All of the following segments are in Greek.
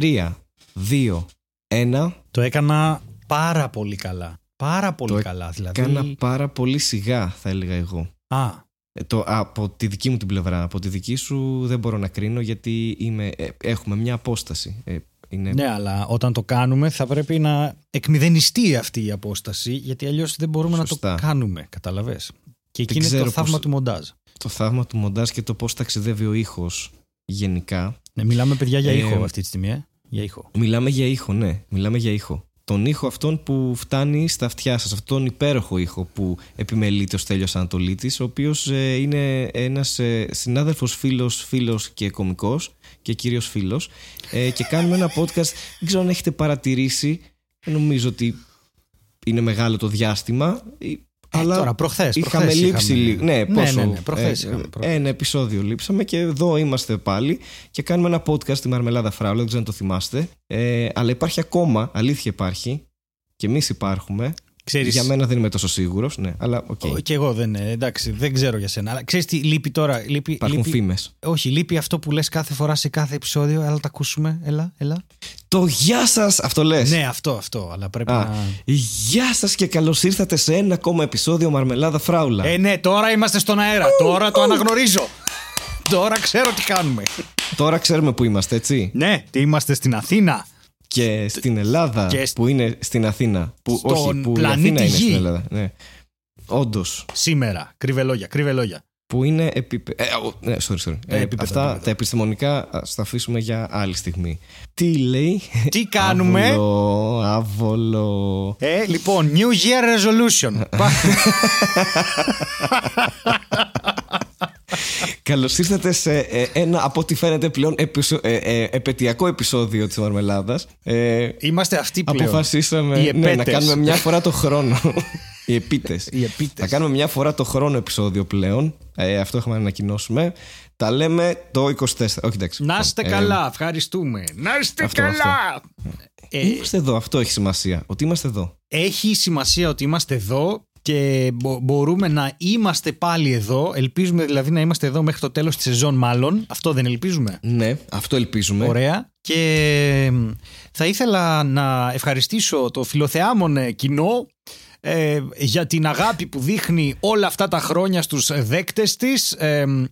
3, 2, 1. Το έκανα πάρα πολύ καλά. Πάρα πολύ το καλά, δηλαδή. Έκανα πάρα πολύ σιγά, θα έλεγα εγώ. Α. Από τη δική μου την πλευρά. Από τη δική σου δεν μπορώ να κρίνω, γιατί έχουμε μια απόσταση. Είναι... Ναι, αλλά όταν το κάνουμε θα πρέπει να εκμηδενιστεί αυτή η απόσταση, γιατί αλλιώς δεν μπορούμε Σωστά. να το κάνουμε. Καταλαβες. Και εκεί είναι το θαύμα του μοντάζ. Το θαύμα του μοντάζ και το πώς ταξιδεύει ο ήχος γενικά. Ναι, μιλάμε παιδιά για ήχο αυτή τη στιγμή. Για ήχο. Μιλάμε για ήχο, ναι. Μιλάμε για ήχο. Τον ήχο αυτόν που φτάνει στα αυτιά σας. Αυτόν τον υπέροχο ήχο που επιμελείται ο Στέλιος Ανατολίτης, ο οποίος είναι ένας συνάδελφος, φίλος και κωμικός και κύριος φίλος. Και κάνουμε ένα podcast. Δεν ξέρω αν έχετε παρατηρήσει. Νομίζω ότι είναι μεγάλο το διάστημα. Αλλά τώρα, προχθές λείψει λίγο. Ναι, πόσο. Ναι, προχθές είχαμε. Ένα επεισόδιο λείψαμε και εδώ είμαστε πάλι και κάνουμε ένα podcast στη Μαρμελάδα Φράουλα. Δεν ξέρω αν το θυμάστε. Αλλά υπάρχει ακόμα, αλήθεια υπάρχει. Και εμείς υπάρχουμε. Ξέρεις... Για μένα δεν είμαι τόσο σίγουρος. Ναι, αλλά okay. Και εγώ δεν είναι. Εντάξει, δεν ξέρω για σένα. Αλλά ξέρεις τι λείπει τώρα. Υπάρχουν φήμες. Όχι, λείπει αυτό που λες κάθε φορά σε κάθε επεισόδιο. Αλλά τα ακούσουμε. Έλα. Το γεια σας! Αυτό λες. Ναι, αυτό. Αλλά πρέπει να. Γεια σας και καλώς ήρθατε σε ένα ακόμα επεισόδιο Μαρμελάδα Φράουλα. Ναι, τώρα είμαστε στον αέρα. Τώρα το αναγνωρίζω. Τώρα ξέρω τι κάνουμε. Τώρα ξέρουμε που είμαστε, έτσι. Ναι, είμαστε στην Αθήνα. Και στην Ελλάδα, και που είναι στην Αθήνα. Που, όχι, που η Αθήνα είναι στην Ελλάδα. Ναι. Όντως. Σήμερα. Κρύβε λόγια. Που είναι. Sorry. Αυτά τα επιστημονικά θα αφήσουμε για άλλη στιγμή. Τι λέει. Τι κάνουμε. Άβολο. Λοιπόν, New Year Resolution. Καλώς ήρθατε σε ένα, από ό,τι φαίνεται πλέον, επαιτειακό επεισόδιο της Μαρμελάδας. Είμαστε αυτοί πλέον. Αποφασίσαμε να κάνουμε μια φορά το χρόνο. Οι επίτες. Θα κάνουμε μια φορά το χρόνο επεισόδιο πλέον. Αυτό είχαμε να ανακοινώσουμε. Τα λέμε το 24. Όχι, εντάξει. Να είστε καλά, ευχαριστούμε. Να είστε καλά. Είμαστε εδώ, αυτό έχει σημασία. Ότι είμαστε εδώ. Έχει σημασία ότι είμαστε εδώ. Και μπορούμε να είμαστε πάλι εδώ. Ελπίζουμε δηλαδή να είμαστε εδώ μέχρι το τέλος της σεζόν, μάλλον. Αυτό δεν ελπίζουμε. Ναι, αυτό ελπίζουμε. Ωραία. Και θα ήθελα να ευχαριστήσω το φιλοθεάμον κοινό για την αγάπη που δείχνει όλα αυτά τα χρόνια στους δέκτες της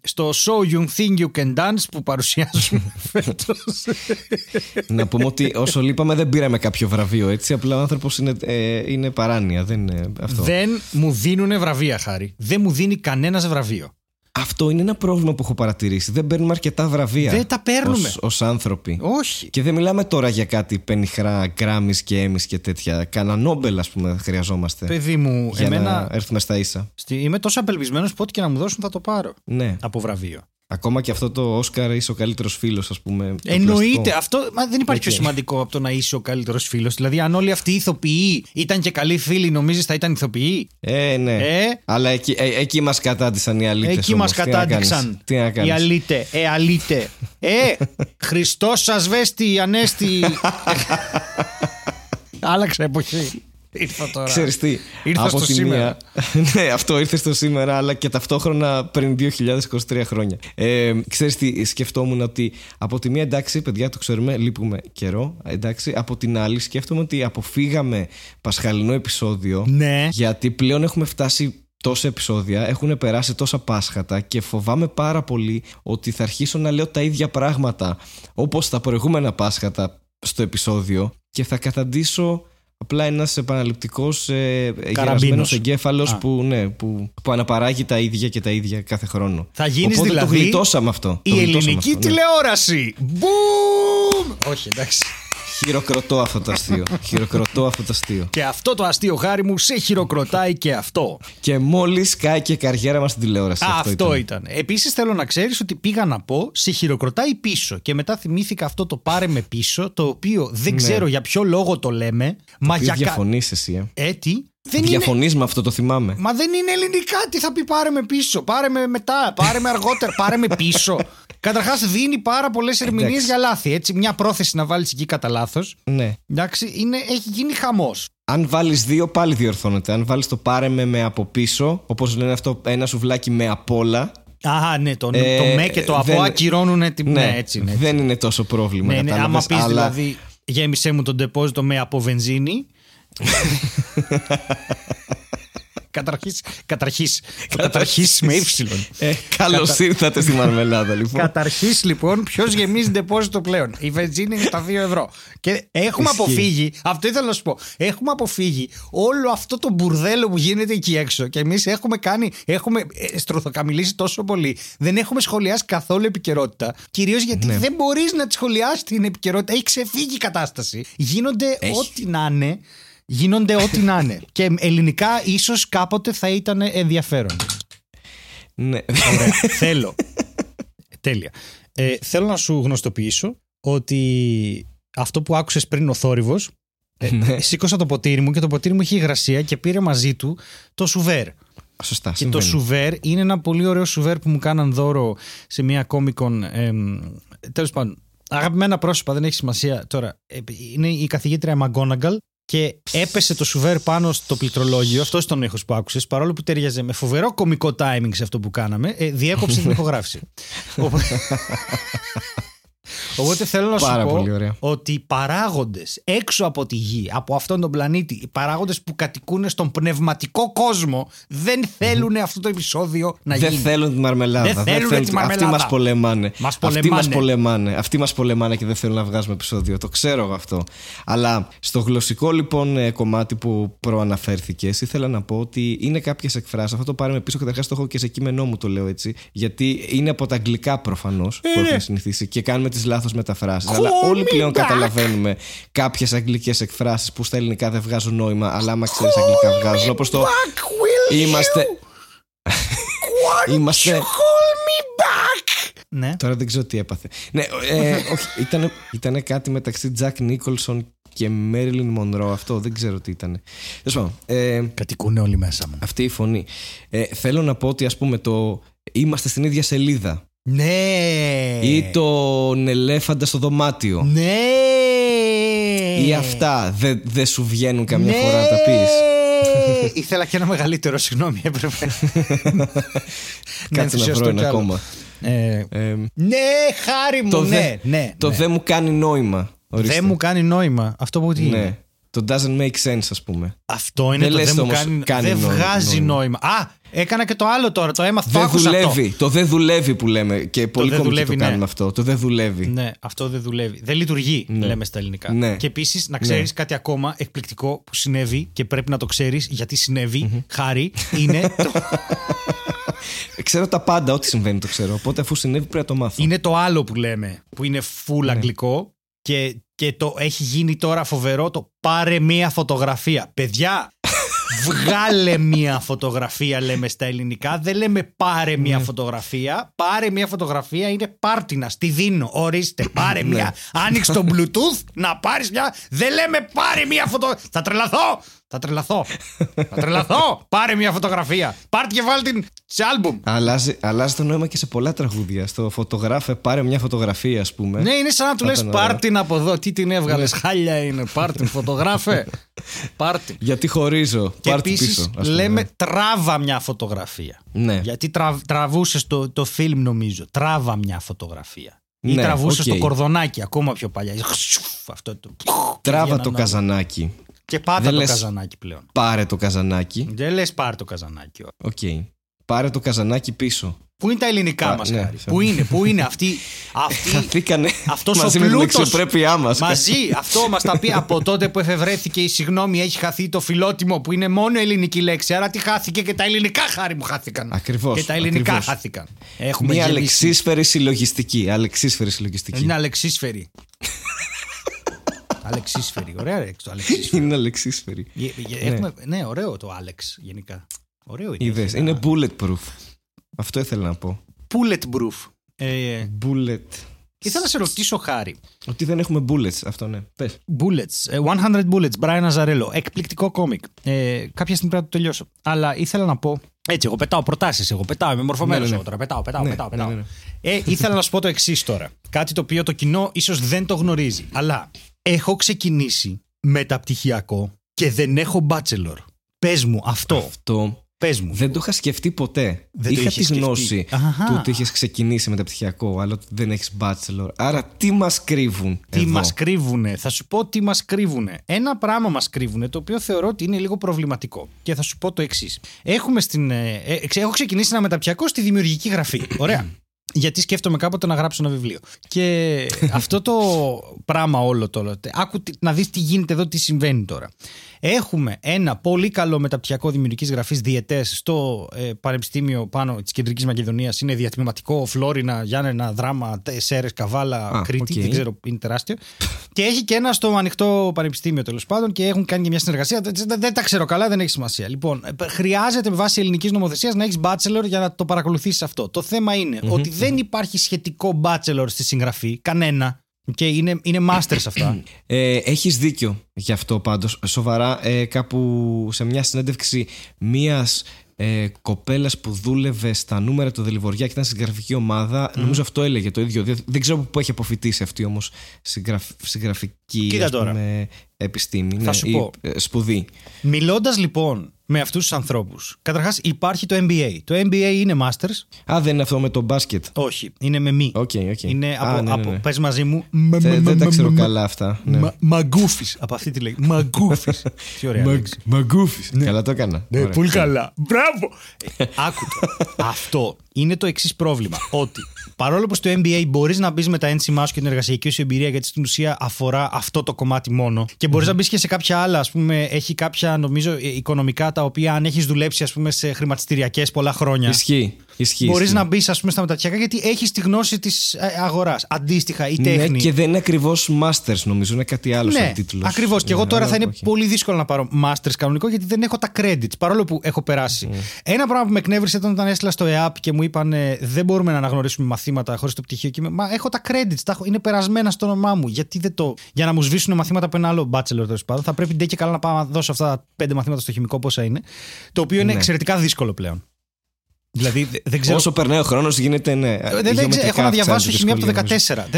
στο So You Think You Can Dance που παρουσιάζουμε φέτος. Να πούμε ότι όσο λείπαμε δεν πήραμε κάποιο βραβείο, έτσι. Απλά ο άνθρωπος είναι παράνοια. Δεν είναι αυτό. Δεν μου δίνουν βραβεία, Χάρη. Δεν μου δίνει κανένας βραβείο. Αυτό είναι ένα πρόβλημα που έχω παρατηρήσει. Δεν παίρνουμε αρκετά βραβεία. Δεν τα παίρνουμε. Ως άνθρωποι. Όχι. Και δεν μιλάμε τώρα για κάτι πενιχρά, γκράμμις και έμις και τέτοια. Κάνα Νόμπελ, ας πούμε, χρειαζόμαστε. Παιδί μου, για να έρθουμε στα ίσα. Είμαι τόσο απελπισμένος που ό,τι και να μου δώσουν θα το πάρω. Ναι. Από βραβείο. Ακόμα και αυτό το Όσκαρ είσαι ο καλύτερος φίλος, ας πούμε. Εννοείται. Αυτό δεν υπάρχει πιο σημαντικό από το να είσαι ο καλύτερος φίλος. Δηλαδή, αν όλοι αυτοί οι ηθοποιοί ήταν και καλοί φίλοι, νομίζεις θα ήταν ηθοποιοί. Ναι. Αλλά εκεί μας κατάντησαν οι αλήτες. Εκεί μας κατάντηξαν οι αλήτες. Αλήτε. Χριστός σας βέστη, ανέστη. Άλλαξε εποχή. Ήρθα τώρα. Ξέρεις τι, ήρθα στο σήμερα. Ναι, αυτό ήρθε στο σήμερα, αλλά και ταυτόχρονα πριν 2023 χρόνια. Ξέρεις τι, σκεφτόμουν ότι από τη μία, εντάξει, παιδιά, το ξέρουμε, λείπουμε καιρό. Εντάξει, από την άλλη, σκέφτομαι ότι αποφύγαμε πασχαλινό επεισόδιο. Ναι. Γιατί πλέον έχουμε φτάσει. Τόσα επεισόδια, έχουν περάσει τόσα Πάσχατα και φοβάμαι πάρα πολύ ότι θα αρχίσω να λέω τα ίδια πράγματα όπως τα προηγούμενα Πάσχατα στο επεισόδιο και θα καταντήσω. Απλά ένας επαναληπτικός γερασμένος εγκέφαλος που αναπαράγει τα ίδια και τα ίδια κάθε χρόνο. Θα γίνεις. Οπότε δηλαδή το γλιτώσαμε αυτό. Η ελληνική τηλεόραση. Μπούμ! Όχι, εντάξει. Χειροκροτώ αυτό το αστείο. Και αυτό το αστείο, Χάρη μου, σε χειροκροτάει και αυτό. Και μόλις κάει και η καριέρα μας στην τηλεόραση. Αυτό ήταν. Επίσης θέλω να ξέρεις ότι πήγα να πω σε χειροκροτάει πίσω. Και μετά θυμήθηκα αυτό το πάρε με πίσω, το οποίο δεν ξέρω για ποιο λόγο το λέμε. Μα για διαφωνείς εσύ. Τι. Διαφωνείς με αυτό, το θυμάμαι. Μα δεν είναι ελληνικά. Τι θα πει πάρε με πίσω, πάρε με μετά, πάρε με αργότερα, πάρε με πίσω. Καταρχάς δίνει πάρα πολλές ερμηνείες για λάθη. Έτσι, μια πρόθεση να βάλεις εκεί κατά λάθος. Ναι. Εντάξει, έχει γίνει χαμός. Αν βάλεις δύο, πάλι διορθώνεται. Αν βάλεις το πάρε με από πίσω, όπως λένε αυτό, ένα σουβλάκι με απ' όλα. Α, ναι, το με και το αβό ακυρώνουν την. Ναι, έτσι είναι. Δεν είναι τόσο πρόβλημα. Ναι, άμα πεις δηλαδή, γέμισε μου τον τεπόζιτο με από βενζίνη. Καταρχής με ύψιλον. Καλώς ήρθατε στη Μαρμελάδα, λοιπόν. Καταρχής, λοιπόν, ποιος γεμίζει τεπόζιτο πλέον? Η βενζίνη είναι τα 2 ευρώ. Και έχουμε αποφύγει, αυτό ήθελα να σου πω, έχουμε αποφύγει όλο αυτό το μπουρδέλο που γίνεται εκεί έξω. Και εμείς έχουμε στρωθοκαμιλήσει τόσο πολύ. Δεν έχουμε σχολιάσει καθόλου επικαιρότητα. Κυρίως γιατί δεν μπορείς να τη σχολιάσει την επικαιρότητα. Έχει ξεφύγει η κατάσταση. Γίνονται ό,τι να είναι. Και ελληνικά ίσως κάποτε θα ήταν ενδιαφέρον. Ναι. Ωραία, θέλω. Τέλεια. Θέλω να σου γνωστοποιήσω ότι αυτό που άκουσες πριν, ο θόρυβος, σήκωσα το ποτήρι μου και το ποτήρι μου είχε υγρασία και πήρε μαζί του το σουβέρ. Σωστά, και συμβαίνει. Το σουβέρ είναι ένα πολύ ωραίο σουβέρ που μου κάναν δώρο σε μια Comic-Con. Τέλος πάντων, αγαπημένα πρόσωπα, δεν έχει σημασία τώρα. Είναι η καθηγήτρια Μαγκόναγκαλ. Και έπεσε το σουβέρ πάνω στο πληκτρολόγιο. Αυτό ήταν ο ήχος που άκουσες. Παρόλο που ταιριάζε με φοβερό κωμικό timing σε αυτό που κάναμε, διέκοψε την ηχογράφηση. Οπότε θέλω να σου πω ότι οι παράγοντες έξω από τη γη, από αυτόν τον πλανήτη, οι παράγοντες που κατοικούν στον πνευματικό κόσμο, δεν θέλουν αυτό το επεισόδιο να γίνει. Δεν θέλουν τη Μαρμελάδα. Αυτοί μας πολεμάνε. Αυτοί μας πολεμάνε και δεν θέλουν να βγάζουμε επεισόδιο. Το ξέρω αυτό. Αλλά στο γλωσσικό, λοιπόν, κομμάτι που προαναφέρθηκες, ήθελα να πω ότι είναι κάποιες εκφράσεις. Αυτό το πάρουμε πίσω. Καταρχάς το έχω και σε κείμενό μου, το λέω έτσι. Γιατί είναι από τα αγγλικά προφανώς που έχουμε συνηθίσει και κάνουμε τις λάθος μεταφράσεις, αλλά όλοι πλέον καταλαβαίνουμε κάποιες αγγλικές εκφράσεις που στα ελληνικά δεν βγάζουν νόημα, αλλά άμα ξέρεις αγγλικά βγάζουν, όπως το Είμαστε ναι. Τώρα δεν ξέρω τι έπαθε. Ναι, όχι, ήταν κάτι μεταξύ Τζακ Νίκολσον και Μέριλιν Μονρό. Αυτό δεν ξέρω τι ήταν. Κατοικούν όλοι μέσα μου. Αυτή η φωνή. Θέλω να πω ότι, ας πούμε, το είμαστε στην ίδια σελίδα. Ναι. Ή τον ελέφαντα στο δωμάτιο. Ναι. Ή αυτά δεν σου βγαίνουν καμιά φορά να τα πεις? Ήθελα και ένα μεγαλύτερο, συγγνώμη, έπρεπε. Κάτσε να βρω ένα ακόμα. Ναι, χάρη μου. Το δεν μου κάνει νόημα. Δεν μου κάνει νόημα. Αυτό που είναι. Το doesn't make sense, ας πούμε. Αυτό είναι το δεν μου κάνει. Δεν βγάζει νόημα. Α, έκανα και το άλλο τώρα, το έμαθα. Δεν δουλεύει. Το δεν δουλεύει που λέμε. Και πολλοί κομμάτια το κάνουν αυτό. Το δεν δουλεύει. Ναι, αυτό δεν δουλεύει. Δεν λειτουργεί, λέμε στα ελληνικά. Ναι. Και επίσης, να ξέρεις κάτι ακόμα εκπληκτικό που συνέβη και πρέπει να το ξέρεις γιατί συνέβη. Χάρη, είναι. Ξέρω τα πάντα, ό,τι συμβαίνει το ξέρω. Οπότε αφού συνέβη πρέπει να το μάθω. Είναι το άλλο που λέμε, που είναι full αγγλικό. Και το έχει γίνει τώρα φοβερό το πάρε μία φωτογραφία. Παιδιά, βγάλε μία φωτογραφία, λέμε στα ελληνικά. Δεν λέμε πάρε μία φωτογραφία. Πάρε μία φωτογραφία είναι πάρτινα. Στη δίνω. Ορίστε, πάρε μία. Άνοιξε το Bluetooth να πάρεις μια. Δεν λέμε πάρε μία φωτογραφία. Θα τρελαθώ. Πάρε μια φωτογραφία. Πάρτε και βάλτε την σε άλμπουμ. Αλλάζει το νόημα και σε πολλά τραγούδια. Στο φωτογράφε, πάρε μια φωτογραφία, ας πούμε. Ναι, είναι σαν να του λες πάρτιν από εδώ. Τι την έβγαλες? Χάλια είναι. Πάρτιν, φωτογράφε. Πάρτιν. Γιατί χωρίζω. Και επίσης λέμε τράβα μια φωτογραφία. Ναι. Γιατί τραβούσες το φιλμ, νομίζω. Τράβα μια φωτογραφία. Ή τραβούσες το κορδονάκι, ακόμα πιο παλιά. Τράβα το καζανάκι. Και πάτα το καζανάκι πλέον. Πάρε το καζανάκι. Δεν λες πάρε το καζανάκι. Οκ. Πάρε το καζανάκι πίσω. Πού είναι τα ελληνικά μας, Χάρη? Πού είναι αυτοί. Χαθήκανε μαζί με την εξωπρέπειά μας. Μαζί. Αυτό μας τα πει από τότε που εφευρέθηκε η συγγνώμη. Έχει χαθεί το φιλότιμο που είναι μόνο ελληνική λέξη. Άρα τι χάθηκε? Και τα ελληνικά, Χάρη μου, χάθηκαν. Ακριβώς. Και τα ελληνικά χάθηκαν. Μια αλεξίσφαιρη συλλογιστική. Είναι αλεξίσφαιρη. Αλεξίσφαιρη, ωραία ρε, το αλεξίσφαιρη. Είναι αλεξίσφαιρη. Ναι, ωραίο το Άλεξ γενικά. Ωραίο είναι. Είδες, είναι bulletproof. Αυτό ήθελα να πω. Bulletproof. Bullet. Ήθελα να σε ρωτήσω, Χάρη. Ότι δεν έχουμε bullets, αυτό ναι. Πες. Bullets, 100 bullets, Brian Azzarello. Εκπληκτικό κόμικ. Κάποια στιγμή πρέπει να το τελειώσω. Αλλά ήθελα να πω. Έτσι, εγώ πετάω προτάσεις, είμαι μορφωμένος τώρα. Πετάω. Ήθελα να σου πω το εξής τώρα. Κάτι το οποίο το κοινό ίσως δεν το γνωρίζει. Αλλά έχω ξεκινήσει μεταπτυχιακό και δεν έχω bachelor. Πες μου αυτό. πες μου. Δεν το είχα σκεφτεί ποτέ. Δεν είχα τη γνώση του ότι είχες ξεκινήσει μεταπτυχιακό, αλλά ότι δεν έχεις bachelor. Άρα τι μας κρύβουν? Τι μας κρύβουνε? Θα σου πω τι μας κρύβουνε. Ένα πράγμα μας κρύβουνε, το οποίο θεωρώ ότι είναι λίγο προβληματικό. Και θα σου πω το εξής. Έχω ξεκινήσει ένα μεταπτυχιακό στη δημιουργική γραφή. Ωραία. Γιατί σκέφτομαι κάποτε να γράψω ένα βιβλίο. Και αυτό το πράγμα όλο. Άκου να δεις τι γίνεται εδώ, τι συμβαίνει τώρα. Έχουμε ένα πολύ καλό μεταπτυχιακό δημιουργικής γραφής διετές στο Πανεπιστήμιο Πάνω τη Κεντρική Μακεδονία. Είναι διατμηματικό, Φλόρινα, Γιάννενα, Δράμα, Σέρες, Καβάλα, Κρήτη. Okay. Δεν ξέρω, είναι τεράστιο. Και έχει και ένα στο Ανοιχτό Πανεπιστήμιο, τέλος πάντων, και έχουν κάνει και μια συνεργασία. Δεν τα ξέρω καλά, δεν έχει σημασία. Λοιπόν, χρειάζεται με βάση ελληνικής νομοθεσίας να έχεις bachelor για να το παρακολουθήσεις αυτό. Το θέμα είναι ότι δεν υπάρχει σχετικό bachelor στη συγγραφή, κανένα. Και είναι masters αυτά. Έχεις δίκιο γι' αυτό πάντως. Σοβαρά, κάπου σε μια συνέντευξη μιας κοπέλας που δούλευε στα νούμερα του Δελιβοριά και ήταν συγγραφική ομάδα, νομίζω αυτό έλεγε το ίδιο. Δεν ξέρω πού έχει αποφοιτήσει αυτή όμως συγγραφική επιστήμη. Θα σου πω. Σπουδή. Μιλώντας λοιπόν με αυτούς τους ανθρώπους, καταρχάς υπάρχει το MBA. Το MBA είναι Masters. Α, δεν είναι αυτό με το μπάσκετ? Όχι, είναι με μη. Είναι από. Πες μαζί μου. Δεν τα ξέρω καλά αυτά. Μαγκούφης. Από αυτή τη λέξη. Μαγκούφης. Τι ωραία. Μαγκούφης. Καλά το έκανα. Πολύ καλά. Μπράβο. Άκου το. Αυτό είναι το εξής πρόβλημα. Ότι παρόλο που στο MBA μπορείς να μπεις με τα ένσημά σου και την εργασιακή σου εμπειρία, γιατί στην ουσία αφορά αυτό το κομμάτι μόνο. Και μπορείς να μπεις και σε κάποια άλλα, ας πούμε, έχει κάποια, νομίζω, οικονομικά, τα οποία αν έχεις δουλέψει, ας πούμε, σε χρηματιστηριακές πολλά χρόνια. Ισχύει. Μπορείς να μπεις, ας πούμε, στα μεταπτυχιακά, γιατί έχεις τη γνώση της αγοράς. Αντίστοιχα, η τέχνη. Ναι, και δεν είναι ακριβώς masters, νομίζω, είναι κάτι άλλο σαν τίτλος. Ακριβώς. Και εγώ τώρα θα είναι πολύ δύσκολο να πάρω masters κανονικό, γιατί δεν έχω τα credits, παρόλο που έχω περάσει. Ένα πράγμα που με εκνεύρισε όταν έστειλα στο ΕΑΠ και μου είπαν δεν μπορούμε να αναγνωρίσουμε μαθήματα χωρίς το πτυχίο. Μα έχω τα credits, είναι περασμένα στο όνομά μου. Γιατί δεν το. Για να μου σβήσουν μαθήματα από ένα άλλο bachelor, τέλος πάντων, θα πρέπει ντε και καλά να πάω να δώσω αυτά τα 5 μαθήματα στο χημικό, πόσα είναι. Το οποίο είναι εξαιρετικά δύσκολο πλέον. Δηλαδή, δεν ξέρω. Όσο περνάει ο χρόνος γίνεται. Ναι, έχω να διαβάσω χημία από το 14.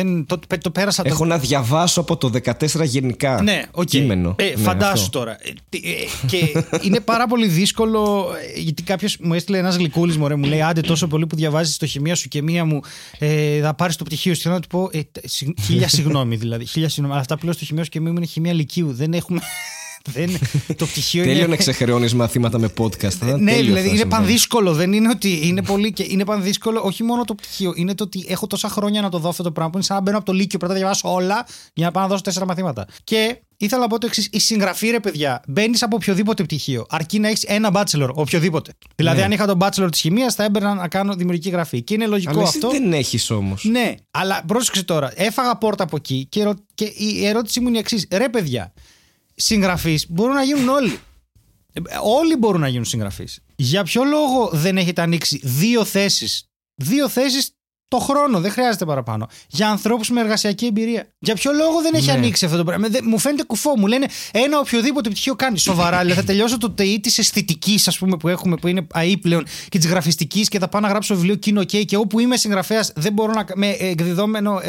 Το πέρασα. Έχω να διαβάσω από το 14 γενικά. Ναι, κείμενο. Φαντάσου τώρα. Και είναι πάρα πολύ δύσκολο, γιατί κάποιος μου έστειλε ένας γλυκούλης, μωρέ, μου λέει: άντε τόσο πολύ που διαβάζεις το χημία σου και μία μου θα πάρεις το πτυχίο σου. Θέλω να του πω: χίλια συγγνώμη, δηλαδή. Αλλά αυτά που λέω στο χημία σου και μία μου είναι χημία λυκείου. Δεν έχουμε. Το πτυχίο είναι. Τέλειο να ξεχρεώνεις μαθήματα με podcast. Ναι, δηλαδή είναι πανδύσκολο. Δεν είναι ότι είναι πολύ. Και είναι πανδύσκολο όχι μόνο το πτυχίο. Είναι το ότι έχω τόσα χρόνια να το δω αυτό το πράγμα που είναι σαν να μπαίνω από το Λύκειο. Πρέπει να διαβάσω όλα για να πάω να δώσω 4 μαθήματα. Και ήθελα να πω το εξής. Η συγγραφή, ρε παιδιά, μπαίνεις από οποιοδήποτε πτυχίο. Αρκεί να έχεις ένα bachelor, οποιοδήποτε. Δηλαδή, αν είχα τον bachelor της χημίας, θα έμπαιρνα να κάνω δημιουργική γραφή. Και είναι λογικό αυτό. Δεν έχεις όμως. Ναι, αλλά πρόσεξε τώρα. Έφαγα πόρτα από εκεί και η ερώτησή μου είναι η εξής. Ρε παιδιά. Συγγραφείς μπορούν να γίνουν όλοι. Όλοι μπορούν να γίνουν συγγραφείς. Για ποιο λόγο δεν έχετε ανοίξει 2 θέσεις? 2 θέσεις το χρόνο, δεν χρειάζεται παραπάνω. Για ανθρώπους με εργασιακή εμπειρία. Για ποιο λόγο δεν έχει ανοίξει αυτό το πράγμα? Μου φαίνεται κουφό, μου λένε ένα οποιοδήποτε πτυχίο κάνει. Σοβαρά, λέει, θα τελειώσω το ΤΕΙ της αισθητικής, ας πούμε, που έχουμε, που είναι ΑΕ πλέον, και της γραφιστικής και θα πάω να γράψω βιβλίο κοινό και όπου είμαι συγγραφέας δεν μπορώ να.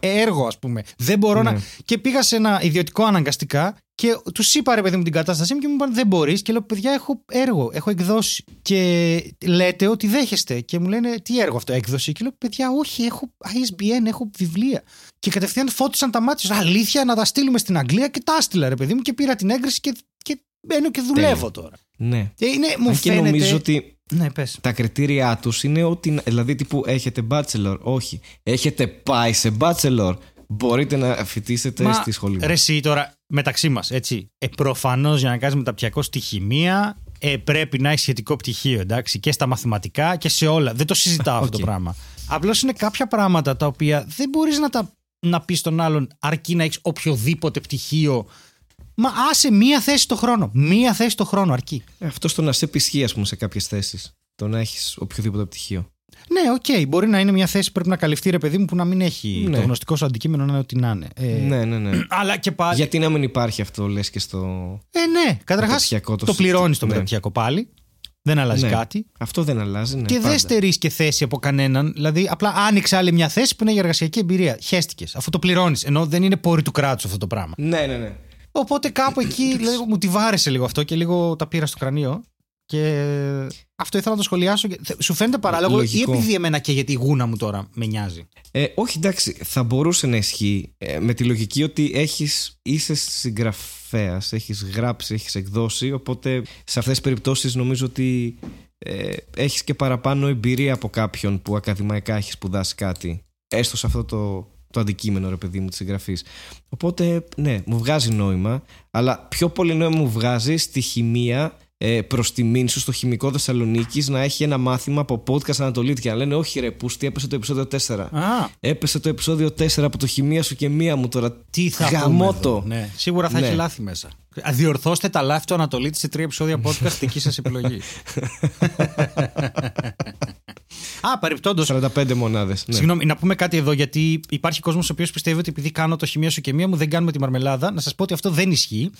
Έργο, ας πούμε. Δεν μπορώ να. Και πήγα σε ένα ιδιωτικό αναγκαστικά. Και του είπα, ρε παιδί μου, την κατάστασή μου και μου είπαν δεν μπορείς. Και λέω: παιδιά, έχω έργο, έχω εκδώσει. Και λέτε ότι δέχεστε. Και μου λένε: τι έργο αυτό, έκδοση? Και λέω: παιδιά, όχι, έχω ISBN, έχω βιβλία. Και κατευθείαν φώτισαν τα μάτια. Αλήθεια, να τα στείλουμε στην Αγγλία. Και τα στείλα, ρε παιδί μου, και πήρα την έγκριση και μπαίνω και δουλεύω τώρα. Ναι. Μου φαίνεται. Και νομίζω ότι. Ναι, πες. Τα κριτήρια τους είναι ότι. Δηλαδή, τύπου έχετε bachelor? Όχι. Έχετε πάει σε bachelor? Μπορείτε να φοιτήσετε στη σχολή. Ρε εσύ τώρα, μεταξύ μας, έτσι. Προφανώς για να κάνεις μεταπτυχιακό στη χημεία πρέπει να έχεις σχετικό πτυχίο, εντάξει, και στα μαθηματικά και σε όλα. Δεν το συζητάω αυτό το πράγμα. Απλώς είναι κάποια πράγματα τα οποία δεν μπορείς να πεις στον άλλον αρκεί να έχεις οποιοδήποτε πτυχίο. Μα άσε μία θέση το χρόνο. Μία θέση το χρόνο αρκεί. Αυτό στο να σε πισχύει, ας πούμε, σε κάποιες θέσεις. Το να έχεις οποιοδήποτε πτυχίο. Ναι, οκ, μπορεί να είναι μια θέση που πρέπει να καλυφθεί, ρε παιδί μου, που να μην έχει το γνωστικό σου αντικείμενο να είναι ό,τι να είναι. Ναι. Αλλά και πάλι. Γιατί να μην υπάρχει αυτό, λες και στο. Ναι, καταρχάς το πληρώνεις το μεταπτυχιακό πάλι. Δεν αλλάζει κάτι. Αυτό δεν αλλάζει. Ναι, και δεν στερείς και θέση από κανέναν. Δηλαδή, απλά άνοιξε άλλη μια θέση που είναι για εργασιακή εμπειρία. Χέστηκες, αφού το πληρώνεις. Ενώ δεν είναι πόρη του κράτους αυτό το πράγμα. Ναι. Οπότε κάπου εκεί μου τη βάρεσε λίγο αυτό και λίγο τα πήρα στο κρανίο. Και αυτό ήθελα να το σχολιάσω. Σου φαίνεται παράλογο λογικό, ή επειδή εμένα και γιατί η γούνα μου τώρα με νοιάζει? Όχι, εντάξει, θα μπορούσε να ισχύει με τη λογική ότι είσαι συγγραφέας, έχεις γράψει, έχεις εκδώσει. Οπότε σε αυτές τις περιπτώσεις νομίζω ότι έχεις και παραπάνω εμπειρία από κάποιον που ακαδημαϊκά έχει σπουδάσει κάτι, έστω σε αυτό το αντικείμενο, ρε παιδί μου, της συγγραφής. Οπότε ναι, μου βγάζει νόημα. Αλλά πιο πολύ νόημα μου βγάζει στη χημεία, προς τιμήν σου, στο Χημικό Θεσσαλονίκης, να έχει ένα μάθημα από podcast Ανατολίτη και να λένε όχι ρε πούστη, έπεσε το επεισόδιο 4. Έπεσε το επεισόδιο 4 από το χημεία σου και μία μου τώρα. Τι θα γαμώτο. Ναι. Σίγουρα θα έχει λάθη μέσα. Διορθώστε τα λάθη του Ανατολίτη σε 3 επεισόδια podcast, δική σας επιλογή. Παρεπτόντως. 45 μονάδες. Ναι. Συγγνώμη, να πούμε κάτι εδώ, γιατί υπάρχει κόσμος ο οποίος πιστεύει ότι επειδή κάνω το χημεία σου και μία μου δεν κάνουμε τη μαρμελάδα. Να σας πω ότι αυτό δεν ισχύει.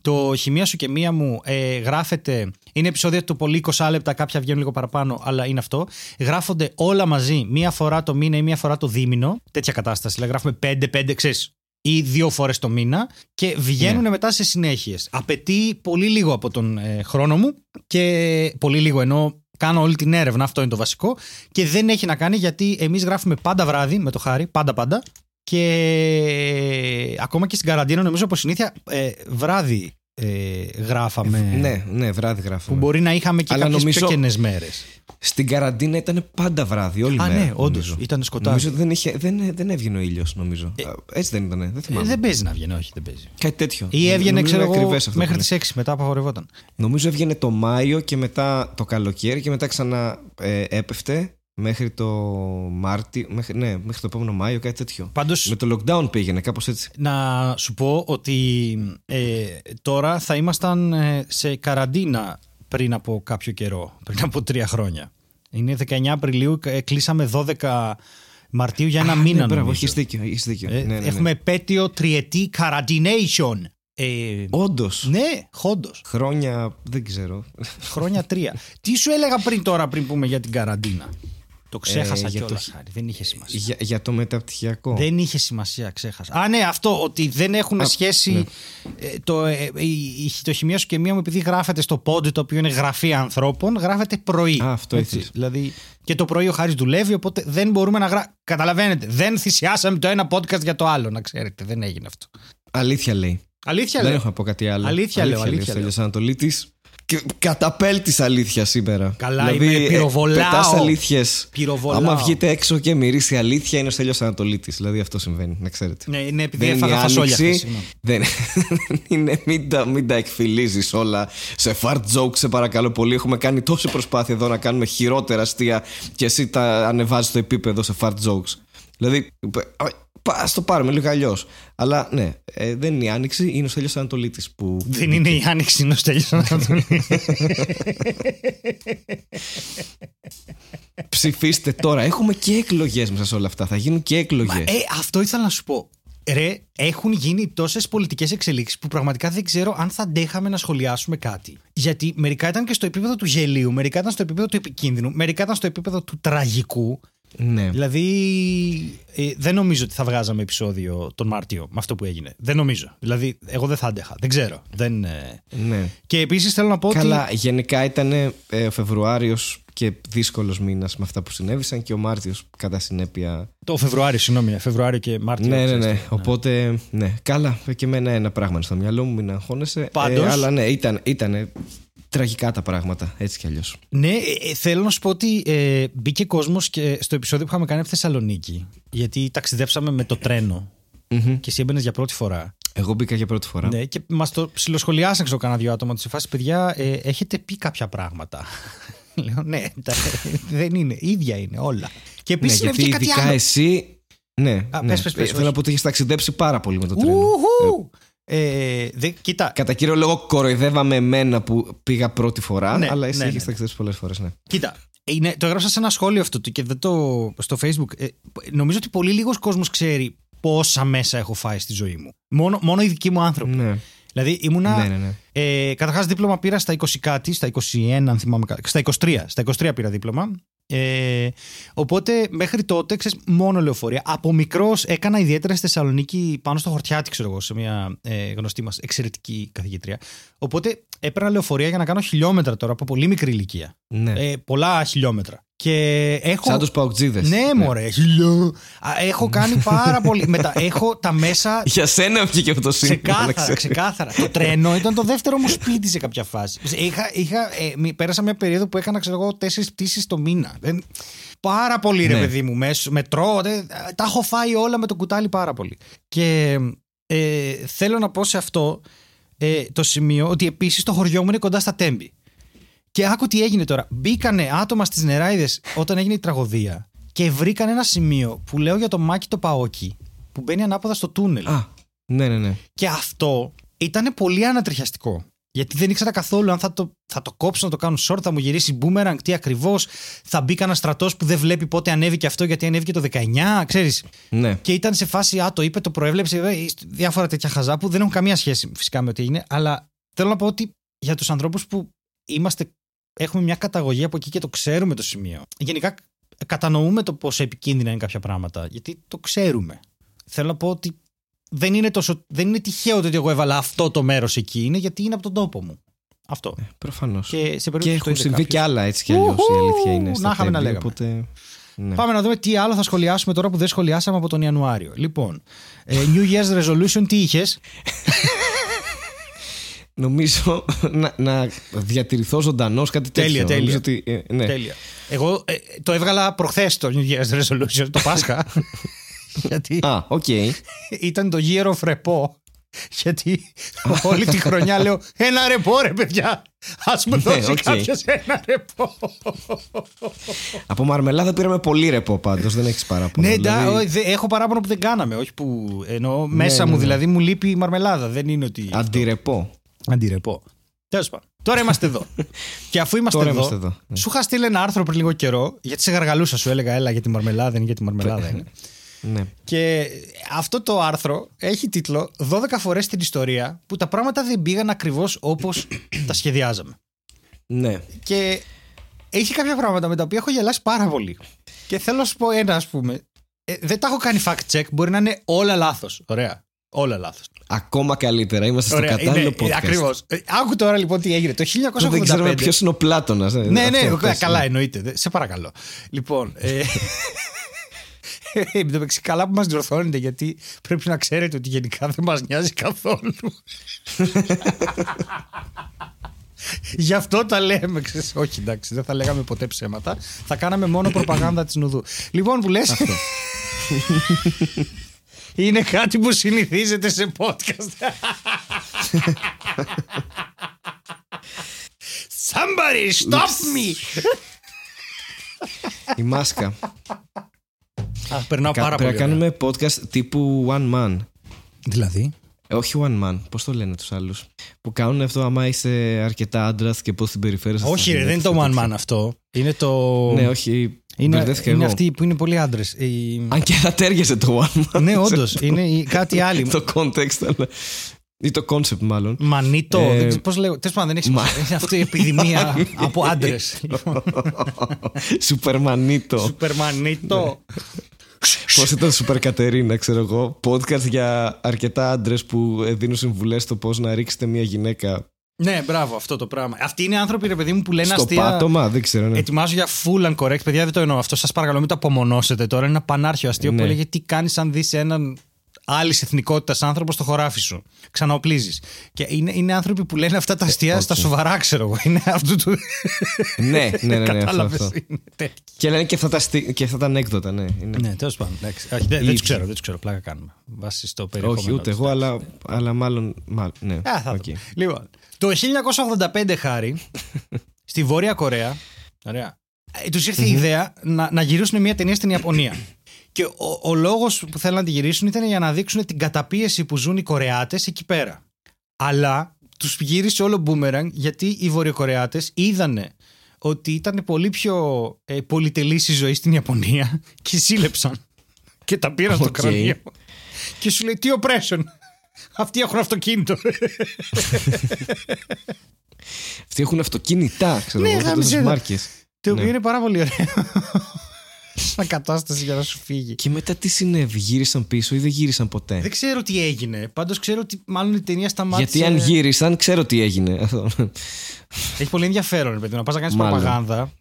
Το χημεία σου και μία μου γράφεται. Είναι επεισόδια του πολύ 20 λεπτά, κάποια βγαίνουν λίγο παραπάνω, αλλά είναι αυτό. Γράφονται όλα μαζί, μία φορά το μήνα ή μία φορά το δίμηνο. Τέτοια κατάσταση. Δηλαδή γράφουμε 5-5, ξέρεις, ή 2 φορές το μήνα και βγαίνουν μετά σε συνέχειες. Απαιτεί πολύ λίγο από τον χρόνο μου και πολύ λίγο ενώ. Κάνω όλη την έρευνα, αυτό είναι το βασικό. Και δεν έχει να κάνει γιατί εμείς γράφουμε πάντα βράδυ με το Χάρη, πάντα. Και ακόμα και στην καραντίνα, νομίζω από συνήθεια, βράδυ γράφαμε. Ναι, βράδυ γράφαμε. Που μπορεί να είχαμε και κάποιες πιο κενές μέρες. Στην καραντίνα ήταν πάντα βράδυ, όλη μέρα. Ναι, όντως. Ήταν σκοτάδι. Νομίζω δεν έβγαινε ο ήλιος, νομίζω. Έτσι δεν ήταν, δεν θυμάμαι. Δεν παίζει να βγαίνει, όχι, δεν παίζει. Κάτι τέτοιο. Ή έβγαινε, ξέρω εγώ, μέχρι τις 6, μετά απαγορευόταν. Νομίζω έβγαινε το Μάιο και μετά το καλοκαίρι και μετά ξανά έπεφτε. Μέχρι το Μάρτιο, μέχρι το επόμενο Μάιο, κάτι τέτοιο. Πάντως, με το lockdown πήγαινε, κάπως έτσι. Να σου πω ότι τώρα θα ήμασταν σε καραντίνα πριν από κάποιο καιρό, πριν από 3 χρόνια. Είναι 19 Απριλίου, κλείσαμε 12 Μαρτίου για ένα μήνα. Ναι, μπράβο, έχεις δίκιο. Ναι. Έχουμε επέτειο τριετή καραντινation. Όντως. Ναι, όντως. Χρόνια, δεν ξέρω. Χρόνια 3. Τι σου έλεγα πριν πούμε για την καραντίνα? Το ξέχασα κιόλας, Χάρη. Δεν είχε σημασία. Για το μεταπτυχιακό. Δεν είχε σημασία, ξέχασα. Ναι, αυτό ότι δεν έχουν σχέση. Ναι. Το χημείο σου και μία μου, επειδή γράφεται στο πόντι, το οποίο είναι γραφεία ανθρώπων, γράφεται πρωί. Αυτό έτσι. Δηλαδή, και το πρωί ο Χάρης δουλεύει, οπότε δεν μπορούμε να γράφουμε. Καταλαβαίνετε. Δεν θυσιάσαμε το ένα podcast για το άλλο, να ξέρετε. Δεν έγινε αυτό. Αλήθεια λέει. Δεν έχω να πω κάτι άλλο. Αλήθεια λέω. Στέλιος Ανατολίτης. Καταπέλτης αλήθεια σήμερα. Καλά, δηλαδή, είμαι πυροβολάω. Πετάς αλήθειες. Άμα βγείτε έξω και μυρίσει αλήθεια, είναι ο Στέλιος Ανατολίτης. Δηλαδή αυτό συμβαίνει, να ξέρετε. Ναι, είναι επειδή έφαγα φασόλια. Δεν είναι, μην τα εκφυλίζεις όλα σε fart jokes, σε παρακαλώ πολύ. Έχουμε κάνει τόση προσπάθεια εδώ να κάνουμε χειρότερα αστεία και εσύ τα ανεβάζεις το επίπεδο σε fart jokes. Δηλαδή. Ας το πάρουμε λίγο αλλιώς. Αλλά ναι, δεν είναι η Άνοιξη, είναι ο Στέλιος Ανατολίτης που... Δεν είναι η Άνοιξη, είναι ο Στέλιος Ανατολίτης. Ψηφίστε τώρα. Έχουμε και εκλογές μέσα σε όλα αυτά. Θα γίνουν και εκλογές. Μα, αυτό ήθελα να σου πω. Ρε, έχουν γίνει τόσες πολιτικές εξελίξεις που πραγματικά δεν ξέρω αν θα αντέχαμε να σχολιάσουμε κάτι. Γιατί μερικά ήταν και στο επίπεδο του γελίου, μερικά ήταν στο επίπεδο του επικίνδυνου, μερικά ήταν στο επίπεδο του τραγικού. Ναι. Δηλαδή δεν νομίζω ότι θα βγάζαμε επεισόδιο τον Μάρτιο με αυτό που έγινε. Δεν νομίζω. Δηλαδή εγώ δεν θα άντεχα. Δεν ξέρω. Ναι. Και επίσης θέλω να πω ότι γενικά ήταν ο Φεβρουάριος και δύσκολος μήνας με αυτά που συνέβησαν και ο Μάρτιος κατά συνέπεια. Το Φεβρουάριο, συγγνώμη. Φεβρουάριο και Μάρτιο. Ναι. Οπότε ναι. Καλά, και εμένα ένα πράγμα στο μυαλό μου, μην αγχώνεσαι. Πάντως. Αλλά ναι, ήταν τραγικά τα πράγματα, έτσι κι αλλιώς. Ναι, θέλω να σου πω ότι μπήκε κόσμος και στο επεισόδιο που είχαμε κάνει από Θεσσαλονίκη. Γιατί ταξιδέψαμε με το τρένο και εσύ έμπαινες για πρώτη φορά. Εγώ μπήκα για πρώτη φορά. Ναι, και μας το ψιλοσχολιάσαν ξέρω κανένα 2 άτομα. Τους φάση, παιδιά, έχετε πει κάποια πράγματα. Λέω, ναι, δεν είναι. Ίδια είναι όλα. Και επίσης ναι, γιατί κάτι άλλο. Εσύ. Ναι. Πες, θέλω να πω ότι έχεις ταξιδέψει πάρα πολύ με το τρένο. Κοίτα. Κατά κύριο λόγο κοροϊδεύαμε εμένα που πήγα πρώτη φορά, αλλά εσύ έχεις ταξιδέψει πολλές φορές. Ναι. Κοίτα, το έγραψα σε ένα σχόλιο αυτό και δεν στο Facebook. Νομίζω ότι πολύ λίγος κόσμος ξέρει πόσα μέσα έχω φάει στη ζωή μου. Μόνο οι δικοί μου άνθρωποι. Ναι. Δηλαδή ήμουνα. Ναι. Καταρχάς δίπλωμα πήρα στα 20 κάτι, στα 21 αν θυμάμαι. Στα 23 πήρα δίπλωμα. Οπότε μέχρι τότε, ξέρεις, μόνο λεωφορεία. Από μικρός έκανα ιδιαίτερα στη Θεσσαλονίκη, πάνω στο Χορτιάτι, ξέρω εγώ, σε μια γνωστή μας εξαιρετική καθηγήτρια. Οπότε έπαιρνα λεωφορεία για να κάνω χιλιόμετρα τώρα από πολύ μικρή ηλικία. Ναι. Πολλά χιλιόμετρα. Σαν τους παουτζίδες. Ναι, μωρέ. Έχω κάνει πάρα πολύ. Μετά, έχω τα μέσα. Για σένα βγήκε αυτό το σύμπαν. Ξεκάθαρα. Το τρένο ήταν το δεύτερο μου σπίτι σε κάποια φάση. Πέρασα μια περίοδο που έκανα, ξέρω εγώ, 4 πτήσεις το μήνα. Πάρα πολύ, ρε παιδί μου. Μετρό. Τα έχω φάει όλα με το κουτάλι πάρα πολύ. Και θέλω να πω σε αυτό το σημείο ότι επίσης το χωριό μου είναι κοντά στα Τέμπη. Και άκου τι έγινε τώρα. Μπήκανε άτομα στις νεράιδες όταν έγινε η τραγωδία και βρήκαν ένα σημείο που λέω για το Μάκη το Παόκι, που μπαίνει ανάποδα στο τούνελ. Α, ναι. Και αυτό ήταν πολύ ανατριχιαστικό. Γιατί δεν ήξερα καθόλου αν θα το κόψω, να το κάνουν short, θα μου γυρίσει boomerang, τι ακριβώς. Θα μπει κανένα στρατός που δεν βλέπει πότε ανέβηκε αυτό, γιατί ανέβηκε το 19, ξέρεις. Ναι. Και ήταν σε φάση, το είπε, το προέβλεψε, διάφορα τέτοια χαζά που δεν έχουν καμία σχέση φυσικά με ό,τι έγινε. Αλλά θέλω να πω ότι για τους ανθρώπους που έχουμε μια καταγωγή από εκεί και το ξέρουμε το σημείο. Γενικά κατανοούμε το πόσο επικίνδυνα είναι κάποια πράγματα, γιατί το ξέρουμε. Θέλω να πω ότι δεν είναι τυχαίο ότι εγώ έβαλα αυτό το μέρος εκεί, είναι γιατί είναι από τον τόπο μου. Αυτό. Προφανώς. Και έχουν συμβεί και άλλα έτσι κι αλλιώς, η αλήθεια είναι. Να είχαμε να λέγαμε. Οπότε, ναι. Πάμε να δούμε τι άλλο θα σχολιάσουμε τώρα που δεν σχολιάσαμε από τον Ιανουάριο. Λοιπόν, New Year's Resolution, τι είχες? Νομίζω να διατηρηθώ ζωντανός, κάτι τέτοιο. Τέλεια. Ότι, ναι. Τέλεια. Εγώ το έβγαλα προχθές το New Year's Resolution, το Πάσχα. Γιατί. Okay. Ήταν το year of ρεπό. Γιατί όλη τη χρονιά λέω ένα ρεπό, ρε παιδιά. Ας μου δώσει κάποιος ένα ρεπό. Από Μαρμελάδα πήραμε πολύ ρεπό πάντως, δεν έχεις παράπονο. Ναι, έχω παράπονο που δεν κάναμε. Όχι που εννοώ μέσα μου, δηλαδή μου λείπει η Μαρμελάδα. Δεν είναι ότι. Αντιρεπό. Αντιρρεπώ. Τέλος πάντων. Τώρα είμαστε εδώ. Και αφού είμαστε εδώ. Σου είχα στείλει ένα άρθρο πριν λίγο καιρό, γιατί σε γαργαλούσα, σου έλεγα έλα για τη Μαρμελάδα, είναι για τη Μαρμελάδα. Είναι. Ναι. Και αυτό το άρθρο έχει τίτλο 12 φορές στην ιστορία που τα πράγματα δεν πήγαν ακριβώς όπως τα σχεδιάζαμε. Ναι. Και έχει κάποια πράγματα με τα οποία έχω γελάσει πάρα πολύ. Και θέλω να σου πω ένα, ας πούμε. Δεν τα έχω κάνει fact check, μπορεί να είναι όλα λάθος. Ωραία. Όλα λάθος. Ακόμα καλύτερα, είμαστε στο κατάλληλο podcast. Ακριβώς. Άκου τώρα λοιπόν τι έγινε. Το 1985. Δεν ξέρουμε ποιος είναι ο Πλάτωνας. Ναι, καλά, εννοείται. Σε παρακαλώ. Λοιπόν. Καλά που μας διορθώνετε, γιατί πρέπει να ξέρετε ότι γενικά δεν μας νοιάζει καθόλου. Γι' αυτό τα λέμε. Όχι, εντάξει, δεν θα λέγαμε ποτέ ψέματα. Θα κάναμε μόνο προπαγάνδα της Νουδού. Λοιπόν, που λες. Αυτό. Είναι κάτι που συνηθίζεται σε podcast. Somebody stop me! Η μάσκα. Περνάω πάρα πολύ. Πρέπει να κάνουμε podcast τύπου one man. Δηλαδή? Όχι one man, πώς το λένε τους άλλους. Που κάνουν αυτό άμα είσαι αρκετά άντρας και πώς την περιφέρεσαι. Όχι ρε, δεν είναι το one man αυτό. Είναι το... Ναι, όχι... Είναι αυτοί που είναι πολλοί άντρες. Αν και θα τέριαζε το one man. Ναι, όντως. Είναι κάτι άλλο. Το context, αλλά. Ή το concept, μάλλον. Μανίτο. Πώς λέω. Τέλος πάντων, δεν έχει σημασία. Είναι αυτή η επιδημία από άντρες. Σουπερμανίτο. Πώς ήταν Σούπερ Κατερίνα, ξέρω εγώ. Podcast για αρκετά άντρες που δίνουν συμβουλές στο πώς να ρίξετε μια γυναίκα. Ναι, μπράβο, αυτό το πράγμα. Αυτοί είναι άνθρωποι, ρε παιδί μου, που λένε αστεία. Στο πάτωμα, δεν ξέρω. Ναι. Ετοιμάζω για full and correct, παιδιά, δεν το εννοώ αυτό. Σας παρακαλώ, μην το απομονώσετε τώρα. Είναι ένα πανάρχιο αστείο, ναι, που λέγεται τι κάνεις αν δεις έναν άλλης εθνικότητας άνθρωπο στο χωράφι σου. Ξαναοπλίζεις. Και είναι άνθρωποι που λένε αυτά τα αστεία στα σοβαρά, ξέρω εγώ. Είναι αυτού του. Ναι. Κατάλαβες. Αυτό. Και λένε και αυτά τα ανέκδοτα, ναι. Ναι, τέλος πάντων. Δεν τους ξέρω, πλάκα κάνουμε. Βάσει στο περιεχόμενο. Όχι, ούτε εγώ, αλλά μάλλον. Ναι. Λοιπόν. Το 1985, χάρη, στη Βόρεια Κορέα, τους ήρθε η ιδέα να γυρίσουν μια ταινία στην Ιαπωνία. Και ο λόγος που θέλουν να τη γυρίσουν ήταν για να δείξουν την καταπίεση που ζουν οι Κορεάτες εκεί πέρα. Αλλά τους γύρισε όλο μπούμερανγκ, γιατί οι Βορειοκορεάτες είδανε ότι ήταν πολύ πιο πολυτελής η ζωή στην Ιαπωνία και ζήλεψαν και τα πήραν στο κρανίο. Και σου λέει τι oppression. Αυτοί έχουν αυτοκίνητο. Αυτοί έχουν αυτοκίνητα, ξέρω εγώ, από τις μάρκες. Το οποίο είναι πάρα πολύ ωραίο. Σαν κατάσταση για να σου φύγει. Και μετά τι συνέβη, γύρισαν πίσω ή δεν γύρισαν ποτέ? Δεν ξέρω τι έγινε. Πάντως ξέρω ότι μάλλον η ταινία σταμάτησε. Γιατί αν γύρισαν, ξέρω τι έγινε. Έχει πολύ ενδιαφέρον, παιδί, να πας να κάνεις προπαγάνδα.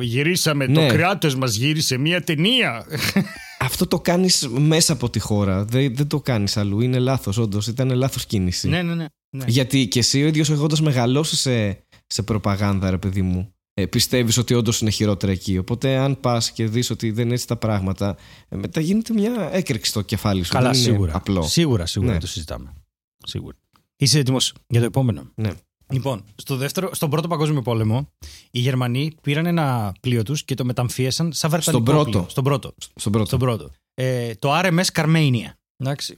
Γυρίσαμε, το κράτος μας γύρισε μια ταινία. Αυτό το κάνεις μέσα από τη χώρα. Δεν το κάνεις αλλού. Είναι λάθος, όντως. Ήταν λάθος κίνηση. Ναι. Γιατί και εσύ ο ίδιος έχοντας μεγαλώσει σε προπαγάνδα, ρε παιδί μου. Πιστεύεις ότι όντως είναι χειρότερα εκεί. Οπότε, αν πας και δεις ότι δεν είναι έτσι τα πράγματα, μετά γίνεται μια έκρηξη στο κεφάλι σου. Καλά, δεν είναι σίγουρα. Απλό. Σίγουρα ναι. Το συζητάμε. Σίγουρα. Είσαι έτοιμος για το επόμενο? Ναι. Λοιπόν, στον Πρώτο Παγκόσμιο Πόλεμο, οι Γερμανοί πήραν ένα πλοίο τους και το μεταμφίεσαν σαν βρετανικό πλοίο. Στον πρώτο. Το RMS Carmania. Εντάξει.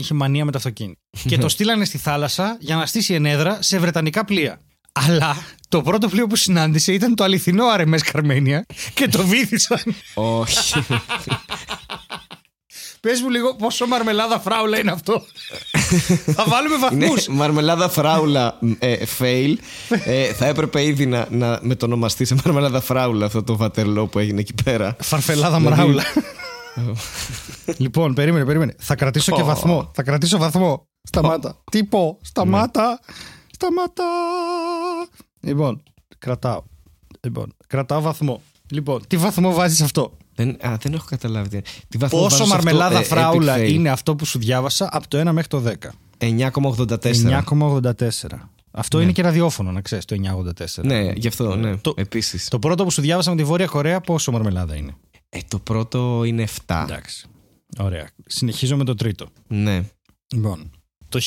Είχε μανία με το αυτοκίνητο. Και το στείλανε στη θάλασσα για να στήσει ενέδρα σε βρετανικά πλοία. Αλλά το πρώτο πλοίο που συνάντησε ήταν το αληθινό RMS Carmenia και το βύθισαν. Όχι. Πες μου λίγο πόσο μαρμελάδα φράουλα είναι αυτό. Θα βάλουμε βαθμούς. Μαρμελάδα φράουλα fail. Θα έπρεπε ήδη να μετονομαστεί σε μαρμελάδα φράουλα αυτό το βατερλό που έγινε εκεί πέρα. Φαρφελάδα μράουλα. Λοιπόν, περίμενε. Θα κρατήσω και βαθμό. Θα κρατήσω βαθμό. Σταμάτα. Τύπο, σταμάτα. Σταμάτα. Λοιπόν, κρατάω βαθμό. Λοιπόν, τι βαθμό βάζεις αυτό? Δεν έχω καταλάβει. Τι βαθμό πόσο μαρμελάδα αυτό, φράουλα είναι αυτό που σου διάβασα από το 1 μέχρι το 10? 9,84. Αυτό είναι και ραδιόφωνο, να ξέρεις, το 9,84. Ναι, γι' αυτό, ναι. Επίσης. Το πρώτο που σου διάβασα με τη Βόρεια Κορέα, πόσο μαρμελάδα είναι? Το πρώτο είναι 7. Εντάξει. Ωραία. Συνεχίζω με το τρίτο. Ναι. Λοιπόν. Το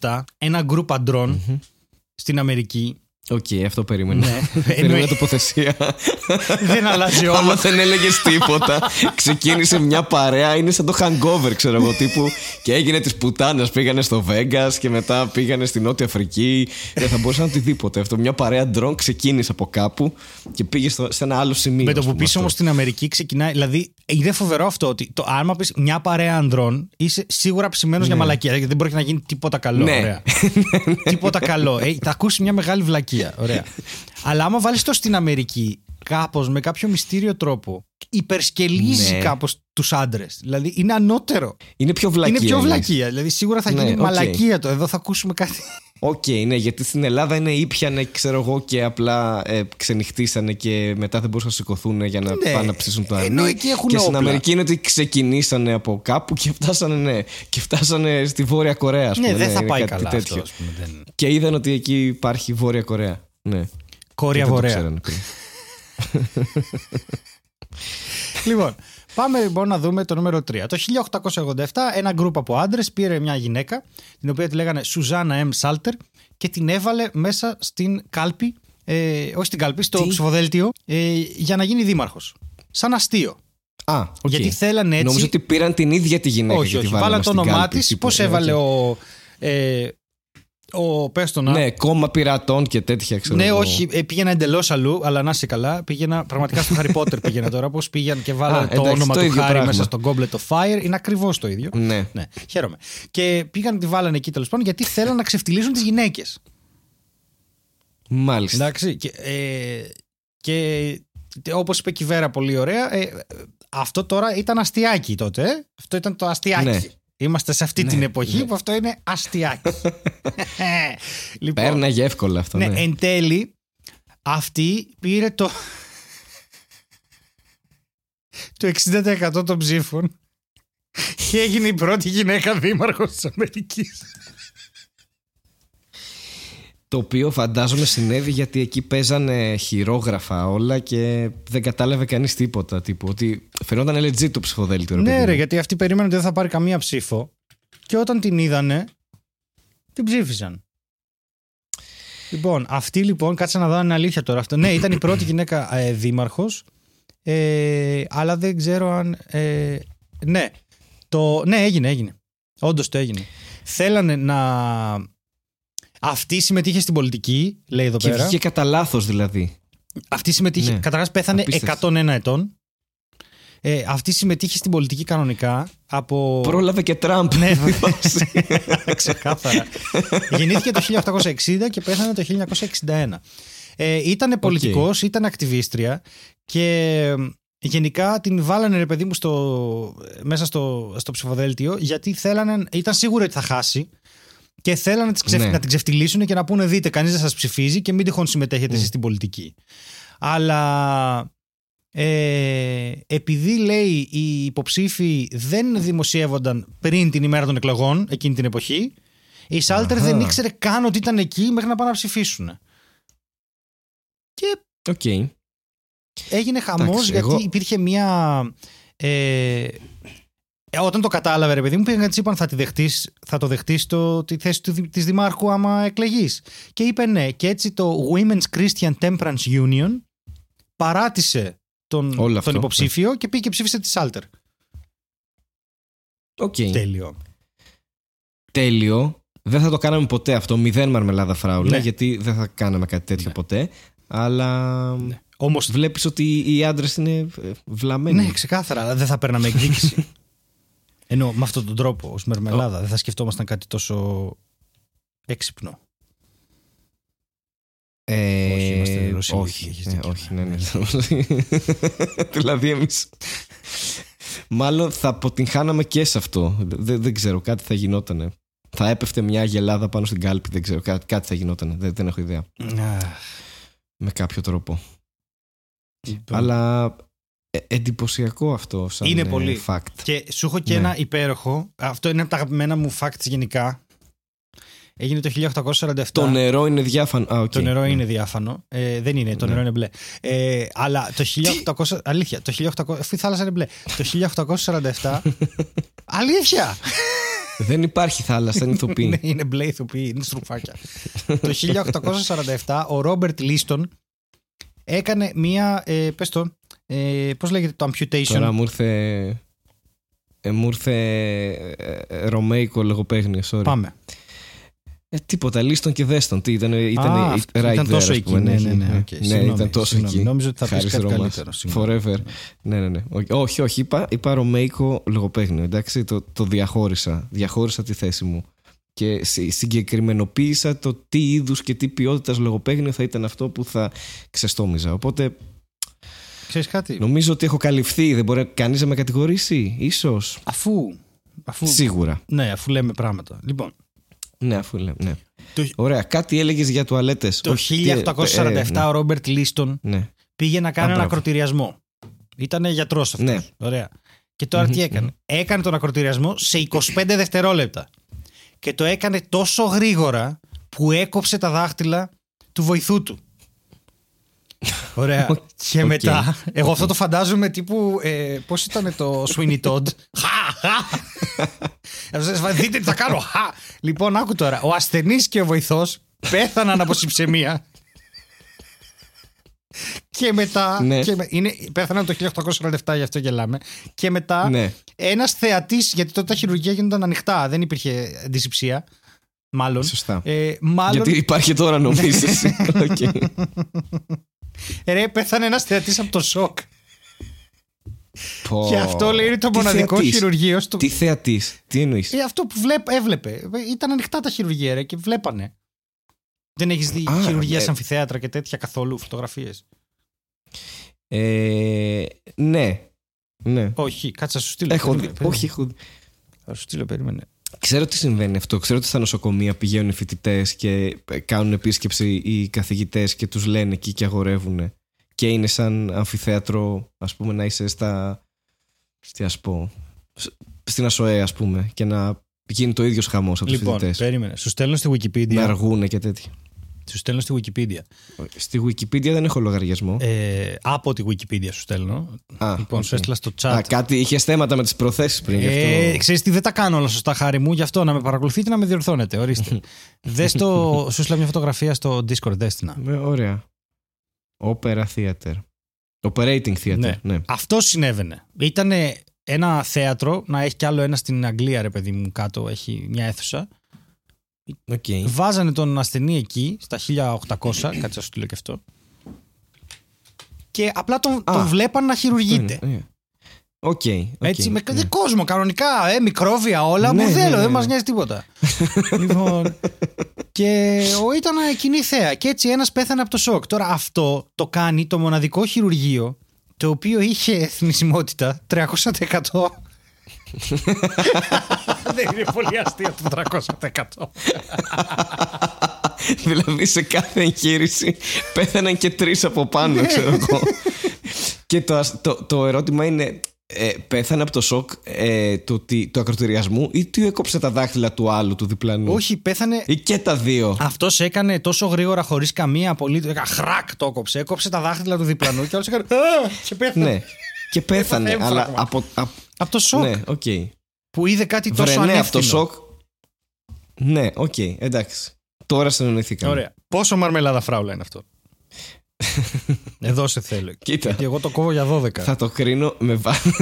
1887, ένα γκρουπ αντρών στην Αμερική. Οκ, αυτό περίμενα. Περίμενα τοποθεσία. Δεν αλλάζει όλο. Άμα δεν έλεγες τίποτα, ξεκίνησε μια παρέα, είναι σαν το hangover, ξέρω εγώ, τύπου. Και έγινε της πουτάνας, πήγανε στο Βέγκας και μετά πήγανε στη Νότια Αφρική. Δεν θα μπορούσε να οτιδήποτε. Αυτό, μια παρέα ντρόν ξεκίνησε από κάπου και πήγε σε ένα άλλο σημείο. Με το που πεις όμως στην Αμερική ξεκινάει. Δηλαδή, είναι φοβερό αυτό ότι άμα πεις μια παρέα ανδρών, είσαι σίγουρα ψημένος για μαλακία. Γιατί δεν μπορεί να γίνει τίποτα καλό. Ωραία. Τίποτα καλό. Θα ακούσει μια μεγάλη βλακία. Ωραία. Αλλά άμα βάλεις το στην Αμερική, κάπως με κάποιο μυστήριο τρόπο υπερσκελίζει κάπως τους άντρες. Δηλαδή είναι ανώτερο. Είναι πιο βλακία. Δηλαδή σίγουρα θα γίνει μαλακία το. Εδώ θα ακούσουμε κάτι. Ναι, γιατί στην Ελλάδα είναι ήπιανε, ξέρω εγώ, και απλά ξενυχτήσανε και μετά δεν μπορούσαν να σηκωθούν για να πάνε να ψήσουν το ανή. Και όπλα. Στην Αμερική είναι ότι ξεκινήσανε από κάπου και φτάσανε στη Βόρεια Κορέα. Δεν θα πάει καλά αυτό, δεν... Και είδαν ότι εκεί υπάρχει Βόρεια Κορέα. Ναι. Κόρια Βορέα. Λοιπόν, πάμε λοιπόν να δούμε το νούμερο 3. Το 1887 ένα γκρουπ από άντρες πήρε μια γυναίκα, την οποία τη λέγανε Σουζάνα M. Σάλτερ, και την έβαλε μέσα στην κάλπη, όχι στην κάλπη, στο ψηφοδέλτιο, για να γίνει δήμαρχος. Σαν αστείο. Okay. Γιατί θέλανε έτσι. Νομίζω ότι πήραν την ίδια τη γυναίκα. Όχι, βάλαν το όνομά της. Πώς έβαλε πες τον, κόμμα πειρατών και τέτοια, ξέρω. Όχι, πήγαινα εντελώς αλλού, αλλά να είσαι καλά. Πήγαινα πραγματικά στο Harry Potter. Πήγαινα τώρα, όπως πήγαν και βάλανε το όνομα του Χάρη μέσα στον Goblet of Fire. Είναι ακριβώς το ίδιο. Ναι. Χαίρομαι. Και πήγαν, τη βάλανε εκεί τέλος πάντων, γιατί θέλαν να ξεφτυλίσουν τις γυναίκες. Μάλιστα. Εντάξει. Και όπως είπε η Βέρα πολύ ωραία, αυτό τώρα ήταν αστιάκι τότε. Αυτό ήταν το αστιάκι. Ναι. Είμαστε σε αυτή την εποχή που αυτό είναι αστιάκι. Λοιπόν, πέρναγε εύκολα αυτό. Ναι. Εν τέλει, αυτή πήρε το 60% των ψήφων και έγινε η πρώτη γυναίκα δήμαρχος της Αμερικής. Το οποίο φαντάζομαι συνέβη γιατί εκεί παίζανε χειρόγραφα όλα και δεν κατάλαβε κανείς τίποτα. Ότι φαινόταν legit το ψηφοδέλτιο. Ναι, ρε, γιατί αυτοί περίμεναν ότι δεν θα πάρει καμία ψήφο. Και όταν την είδανε, την ψήφισαν. Λοιπόν, αυτή λοιπόν, κάτσε να δω αν είναι αλήθεια τώρα αυτό. Ναι, ήταν η πρώτη γυναίκα δήμαρχος. Αλλά δεν ξέρω αν. Ναι, έγινε. Όντως το έγινε. Θέλανε να. Αυτή συμμετείχε στην πολιτική, λέει εδώ πέρα. Και βγήκε κατά λάθος δηλαδή. Αυτή συμμετείχε. Ναι. Καταρχάς πέθανε 101 ετών. Αυτή συμμετείχε στην πολιτική κανονικά από. Πρόλαβε και Τραμπ. Ναι, ξεκάθαρα. Γεννήθηκε το 1860 και πέθανε το 1961. Ήταν πολιτικός, ήταν ακτιβίστρια και γενικά την βάλανε ρε παιδί μου μέσα στο ψηφοδέλτιο, γιατί ήταν σίγουροι ότι θα χάσει και θέλανε να την ξεφτυλίσουν και να πούνε δείτε, κανείς δεν σας ψηφίζει και μην τυχόν συμμετέχετε εσείς στην πολιτική. Αλλά επειδή λέει οι υποψήφοι δεν δημοσιεύονταν πριν την ημέρα των εκλογών εκείνη την εποχή, η Σάλτερ δεν ήξερε καν ότι ήταν εκεί μέχρι να πάνε να ψηφίσουν. Και έγινε χαμός, γιατί υπήρχε μια... όταν το κατάλαβε ρε παιδί μου, πήγαν και της είπαν θα το δεχτείς τη θέση της Δημάρχου άμα εκλεγείς. Και είπε ναι. Και έτσι το Women's Christian Temperance Union παράτησε τον υποψήφιο και πήγε και ψήφισε τη Σάλτερ. Τέλειο. Δεν θα το κάναμε ποτέ αυτό. 0 Μαρμελάδα Φράουλα, γιατί δεν θα κάναμε κάτι τέτοιο ποτέ. Αλλά... Ναι. Όμως βλέπεις ότι οι άντρες είναι βλαμμένοι. Ναι, ξεκάθαρα, αλλά δεν θα παίρναμε εκδίκηση. Ενώ με αυτόν τον τρόπο ως Μαρμελάδα δεν θα σκεφτόμασταν κάτι τόσο έξυπνο. Όχι, είμαστε Ρωσίοι. Όχι, ναι. Δηλαδή εμείς μάλλον θα αποτυγχάναμε και σε αυτό. Δεν ξέρω, κάτι θα γινότανε. Θα έπεφτε μια αγελάδα πάνω στην κάλπη. Δεν ξέρω, κάτι θα γινότανε. Δεν έχω ιδέα. Με κάποιο τρόπο. Αλλά εντυπωσιακό αυτό σαν είναι πολύ fact. Και σου έχω και ένα υπέροχο. Αυτό είναι από τα αγαπημένα μου facts γενικά. Έγινε το 1847. Το νερό είναι διάφανο. Το νερό είναι διάφανο. Δεν είναι, το νερό είναι μπλε. Αλλά το 1800. Αλήθεια. Η θάλασσα είναι μπλε. Το 1847. Αλήθεια! Δεν υπάρχει θάλασσα, είναι ηθοποιοί. Είναι μπλε ηθοποιοί, είναι στρουφάκια. Το 1847 ο Ρόμπερτ Λίστον έκανε μία. Πες το. Πώς λέγεται το amputation. Τώρα μου ήρθε ρωμαϊκό λογοπαίγνιο. Πάμε. Τίποτα, Λίστον και Δέστον. Ήταν τόσο εκεί. Ήταν τόσο εκεί. Νόμιζα ότι θα πεις κάτι καλύτερο. Forever. Ναι. Όχι, είπα ρωμαϊκό λογοπαίγνιο. Εντάξει, το διαχώρισα. Διαχώρισα τη θέση μου. Και συγκεκριμενοποίησα το τι είδους και τι ποιότητας λογοπαίγνιο θα ήταν αυτό που θα ξεστόμιζα. Οπότε... Ξέρεις κάτι. Νομίζω ότι έχω καλυφθεί. Δεν μπορεί κανείς να με κατηγορήσει, ίσως. Αφού. Σίγουρα. Ναι, αφού λέμε πράγματα. Λοιπόν. Ναι, αφού λέμε. Ναι. Ωραία, κάτι έλεγες για τουαλέτες. Το 1847 ο Ρόμπερτ Λίστον πήγε να κάνει ένα ακροτηριασμό. Ήταν γιατρός αυτός. Ναι. Ωραία. Και τώρα τι έκανε. Έκανε τον ακροτηριασμό σε 25 δευτερόλεπτα. Και το έκανε τόσο γρήγορα που έκοψε τα δάχτυλα του βοηθού του. Ωραία. Και μετά, εγώ αυτό το φαντάζομαι τύπου. Πώς ήταν το Sweeney Todd. Δείτε τι θα κάνω. Λοιπόν, άκου τώρα. Ο ασθενής και ο βοηθός πέθαναν από συψαιμία. Και μετά. Πέθαναν το 1847, γι' αυτό γελάμε. Και μετά, ένας θεατής, γιατί τότε τα χειρουργεία γίνονταν ανοιχτά, δεν υπήρχε αντισηψία. Μάλλον. Σωστά. Γιατί υπάρχει τώρα, νομίζεις. Ρε, πέθανε ένας θεατής από το σοκ. Και αυτό λέει είναι το μοναδικό χειρουργείο στο... Τι θεατής, τι εννοείς? Αυτό που έβλεπε. Ήταν ανοιχτά τα χειρουργεία ρε, και βλέπανε. Δεν έχεις δει χειρουργεία σε αμφιθέατρα και τέτοια καθόλου, φωτογραφίες? Ναι. Όχι, κάτσε να σου στείλω. Θα σου στείλω, περίμενε. Ξέρω τι συμβαίνει αυτό. Ξέρω ότι στα νοσοκομεία πηγαίνουν οι φοιτητές και κάνουν επίσκεψη οι καθηγητές και τους λένε εκεί και αγορεύουν. Και είναι σαν αμφιθέατρο, ας πούμε, να είσαι στην ΑΣΟΕ, ας πούμε, και να γίνει το ίδιος χαμός από τους φοιτητές. Λοιπόν, περίμενε. Σου στέλνω στη Wikipedia. Να αργούνε και τέτοια. Σου στέλνω στη Wikipedia. Στη Wikipedia δεν έχω λογαριασμό. Από τη Wikipedia σου στέλνω. Λοιπόν, σου έστειλα στο chat. Κάτι είχε θέματα με τις προθέσεις πριν. Ξέρεις τι, δεν τα κάνω όλα σωστά, χάρη μου. Γι' αυτό να με παρακολουθείτε, να με διορθώνετε. Ορίστε. Σου έστειλα μια φωτογραφία στο Discord. Ωραία. Opera Theater. Operating Theater. Ναι. Αυτό συνέβαινε. Ήταν ένα θέατρο, να έχει κι άλλο ένα στην Αγγλία, ρε παιδί μου, κάτω. Έχει μια αίθουσα. Βάζανε τον ασθενή εκεί στα 1800, κάτι θα σου το λέω και αυτό, και απλά τον βλέπαν να χειρουργείται. Έτσι, με κόσμο κανονικά, μικρόβια όλα, μοντέλο, δεν μας νοιάζει τίποτα. Λοιπόν, Και ήταν κοινή θέα. Και έτσι ένας πέθανε από το σοκ. Τώρα αυτό το κάνει το μοναδικό χειρουργείο το οποίο είχε θνησιμότητα 300%. Δεν είναι πολύ αστείο το 300%. Δηλαδή σε κάθε εγχείρηση πέθαναν και τρεις από πάνω, ξέρω εγώ. Και το ερώτημα είναι, πέθανε από το σοκ του ακροτηριασμού ή του έκοψε τα δάχτυλα του άλλου, του διπλανού? Όχι, πέθανε. Ή και τα δύο. Αυτός έκανε τόσο γρήγορα, χωρίς καμία απολύτως. Χρακ, το έκοψε. Έκοψε τα δάχτυλα του διπλανού και όλος έκανε. Και πέθανε. Ναι, και πέθανε. Αλλά από το σοκ. Ναι, okay. Που είδε κάτι τόσο ανεύθυνο. Ναι, από το σοκ. Ναι, οκ, okay, εντάξει. Τώρα συνεννοηθήκαμε. Ωραία. Πόσο μαρμελάδα φράουλα είναι αυτό? Εδώ σε θέλω. Κοίτα. Και εγώ το κόβω για 12. Θα το κρίνω με βάση.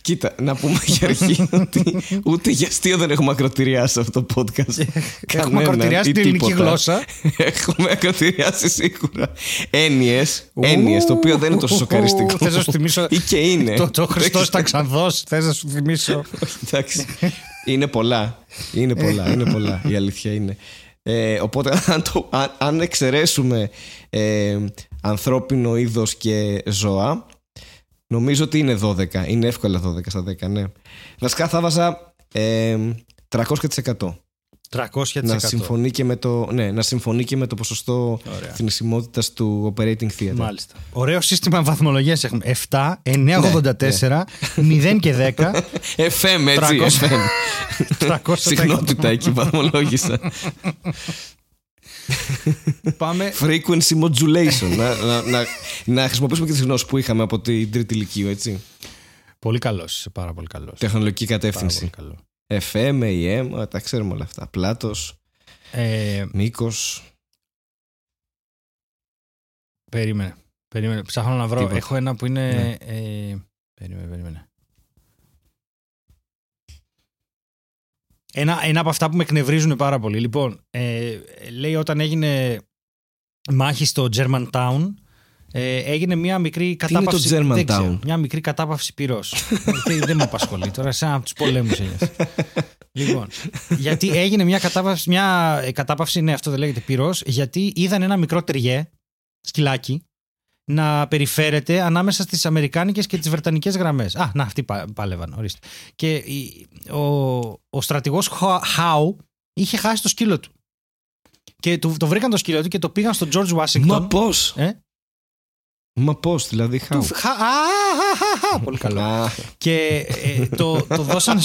Κοίτα, να πούμε για αρχή ότι ούτε για αστείο δεν έχουμε ακροτηριάσει αυτό το podcast. Έχουμε ακροτηριάσει την ελληνική γλώσσα. Έχουμε ακροτηριάσει σίγουρα έννοιες, το οποίο δεν είναι τόσο σοκαριστικό. Θες να σου θυμίσω. Ή και είναι. Το Χριστός τα ξανδώσει. Θες να σου θυμίσω. Εντάξει. Είναι πολλά. Η αλήθεια είναι. Οπότε αν εξαιρέσουμε ανθρώπινο είδος και ζώα, νομίζω ότι είναι 12. Είναι εύκολα 12 στα 10, ναι. Βασικά θα βάζα 300%. 300%. Να συμφωνεί και με το ποσοστό θνησιμότητας του operating theater. Μάλιστα. Ωραίο σύστημα βαθμολογίας έχουμε. 7, 9,84, ναι. 0 και 10. FM, έτσι. 300. Συχνότητα εκεί βαθμολόγησα. Πάμε. Frequency modulation. να χρησιμοποιήσουμε και τις γνώσεις που είχαμε από την τρίτη ηλικίου, έτσι. Πολύ καλός. Πάρα πολύ καλός. Τεχνολογική κατεύθυνση. Πάρα πολύ καλό. FM, AM, τα ξέρουμε όλα αυτά. Πλάτος, μήκος. Περίμενε. Ψάχνω να βρω. Τίποτα. Έχω ένα που είναι. Ναι. Περίμενε. Ένα από αυτά που με εκνευρίζουν πάρα πολύ. Λοιπόν, λέει όταν έγινε μάχη στο German Town. Έγινε μια μικρή κατάπαυση. Τι είναι το German Town? Μια μικρή κατάπαυση πυρός. Δεν με απασχολεί τώρα, σαν από τους πολέμους έγινε. Λοιπόν, γιατί έγινε μια κατάπαυση, ναι, αυτό δεν λέγεται πυρός, γιατί είδαν ένα μικρό τριέ, σκυλάκι, να περιφέρεται ανάμεσα στις αμερικάνικες και τις βρετανικές γραμμές. Α, να, αυτοί πάλευαν, ορίστε. Και ο στρατηγός Χάου είχε χάσει το σκύλο του. Και το βρήκαν το σκύλο του και το πήγαν στον George Washington. Μα πώς? Μα πώς, δηλαδή, Χάου. Πολύ καλό. Και το δώσανε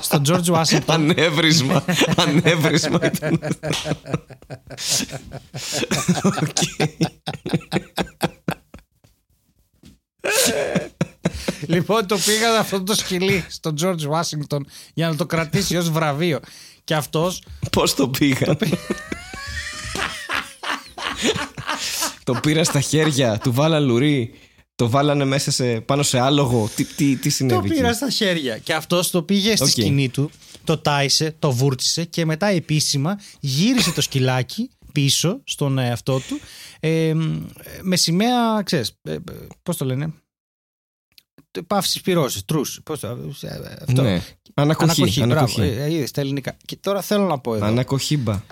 στον George Washington. Ανέβρισμα ήταν. Λοιπόν, το πήγαν αυτό το σκυλί στον George Washington για να το κρατήσει ως βραβείο. Και αυτός. Πώς το πήγαν? Το πήρα στα χέρια, του βάλαν λουρί, το βάλανε μέσα πάνω σε άλογο. Τι συνέβη? Το πήρα στα χέρια. Και αυτός το πήγε στη σκηνή του, το τάισε, το βούρτισε και μετά επίσημα γύρισε το σκυλάκι πίσω στον εαυτό του με σημαία, ξέρεις, πώς το λένε, παύσης πυρώσης, τρούς. Ναι. Ανακοχή. Είδες τα ελληνικά. Και τώρα θέλω να πω εδώ. Ανακοχήμπα.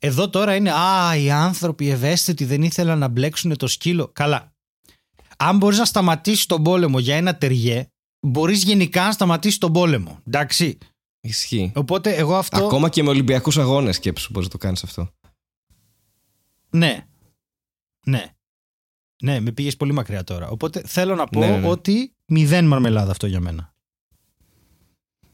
Εδώ τώρα είναι, οι άνθρωποι ευαίσθητοι δεν ήθελαν να μπλέξουν το σκύλο. Καλά. Αν μπορείς να σταματήσεις τον πόλεμο για ένα ταιριέ, μπορείς γενικά να σταματήσεις τον πόλεμο. Εντάξει. Ισχύει. Οπότε εγώ αυτό. Ακόμα και με Ολυμπιακούς αγώνες, σκέψου, μπορείς να το κάνεις αυτό. Ναι, με πήγες πολύ μακριά τώρα. Οπότε θέλω να πω ότι 0 μαρμελάδα αυτό για μένα.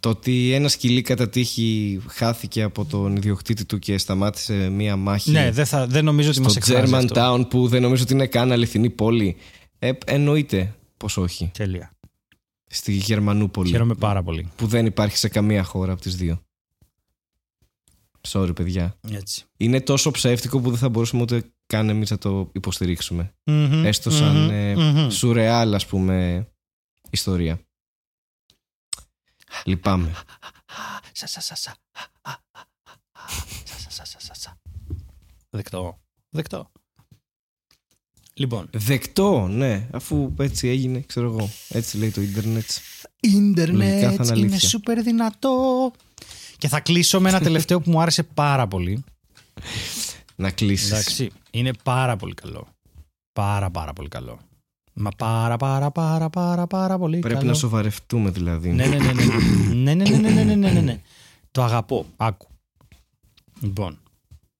Το ότι ένα σκυλί κατά τύχη χάθηκε από τον ιδιοκτήτη του και σταμάτησε μία μάχη. Ναι, δεν νομίζω ότι μας εκφράζει German αυτό. Town που δεν νομίζω ότι είναι καν αληθινή πόλη. Εννοείται πως όχι. Τέλεια. Στη Γερμανούπολη. Χαίρομαι πάρα πολύ. Που δεν υπάρχει σε καμία χώρα από τις δύο. Sorry, παιδιά. Έτσι. Είναι τόσο ψεύτικο που δεν θα μπορούσαμε ούτε καν εμείς να το υποστηρίξουμε. Έστω σαν σουρεάλ, ας πούμε, ιστορία. Λυπάμαι. Δεκτό. Λοιπόν. Δεκτό, ναι. Αφού έτσι έγινε, ξέρω εγώ. Έτσι λέει το ίντερνετ. Ίντερνετ είναι σούπερ δυνατό. Και θα κλείσω με ένα τελευταίο που μου άρεσε πάρα πολύ. Να κλείσεις. Εντάξει, είναι πάρα πολύ καλό. Πάρα πολύ καλό. Μα πάρα πολύ Πρέπει καλό. Πρέπει να σοβαρευτούμε δηλαδή. Ναι. Το αγαπώ. Άκου.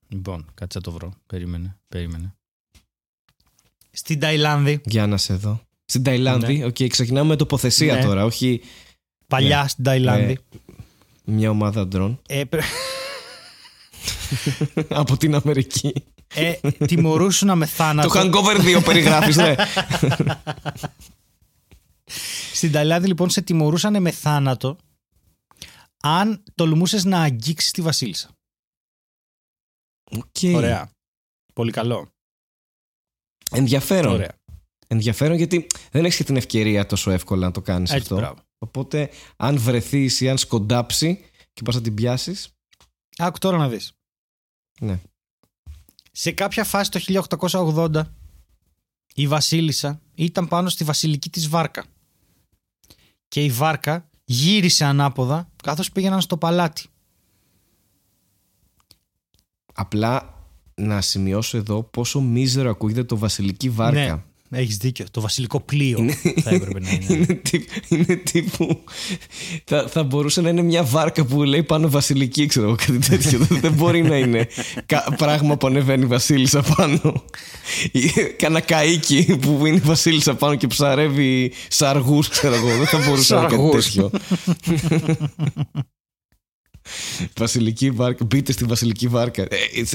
Λοιπόν, κάτσε να το βρω. Περίμενε. Στην Ταϊλάνδη. Για να σε δω. Στην Ταϊλάνδη. Ναι. Okay, ξεκινάμε με τοποθεσία τώρα. Όχι. Παλιά στην Ταϊλάνδη. Μια ομάδα ντρόν. Από την Αμερική. Τιμωρούσουν με θάνατο. Το Hangover 2 περιγράφεις, ναι. Στην Ταϊλάνδη λοιπόν σε τιμωρούσαν με θάνατο αν τολμούσες να αγγίξεις τη βασίλισσα. Okay. Ωραία. Πολύ καλό. Ενδιαφέρον. Ωραία. Ενδιαφέρον γιατί δεν έχεις και την ευκαιρία τόσο εύκολα να το κάνεις. Έτσι, αυτό. Μπράβο. Οπότε αν βρεθείς ή αν σκοντάψει και πας να την πιάσεις. Άκου τώρα να δεις. Ναι. Σε κάποια φάση το 1880 η βασίλισσα ήταν πάνω στη βασιλική της βάρκα και η βάρκα γύρισε ανάποδα καθώς πήγαιναν στο παλάτι. Απλά να σημειώσω εδώ πόσο μίζερο ακούγεται το βασιλική βάρκα. Ναι. Έχεις δίκιο, το βασιλικό πλοίο είναι, θα έπρεπε να είναι. Είναι τύπου. Θα μπορούσε να είναι μια βάρκα που λέει πάνω βασιλική, ξέρω εγώ, κάτι τέτοιο. Δεν μπορεί να είναι πράγμα που ανεβαίνει η βασίλισσα πάνω. Κάνα καΐκι που είναι η βασίλισσα πάνω και ψαρεύει σαργούς, ξέρω εγώ. Δεν θα μπορούσε να είναι κάτι τέτοιο. Βασιλική βάρκα. Μπείτε στη βασιλική βάρκα.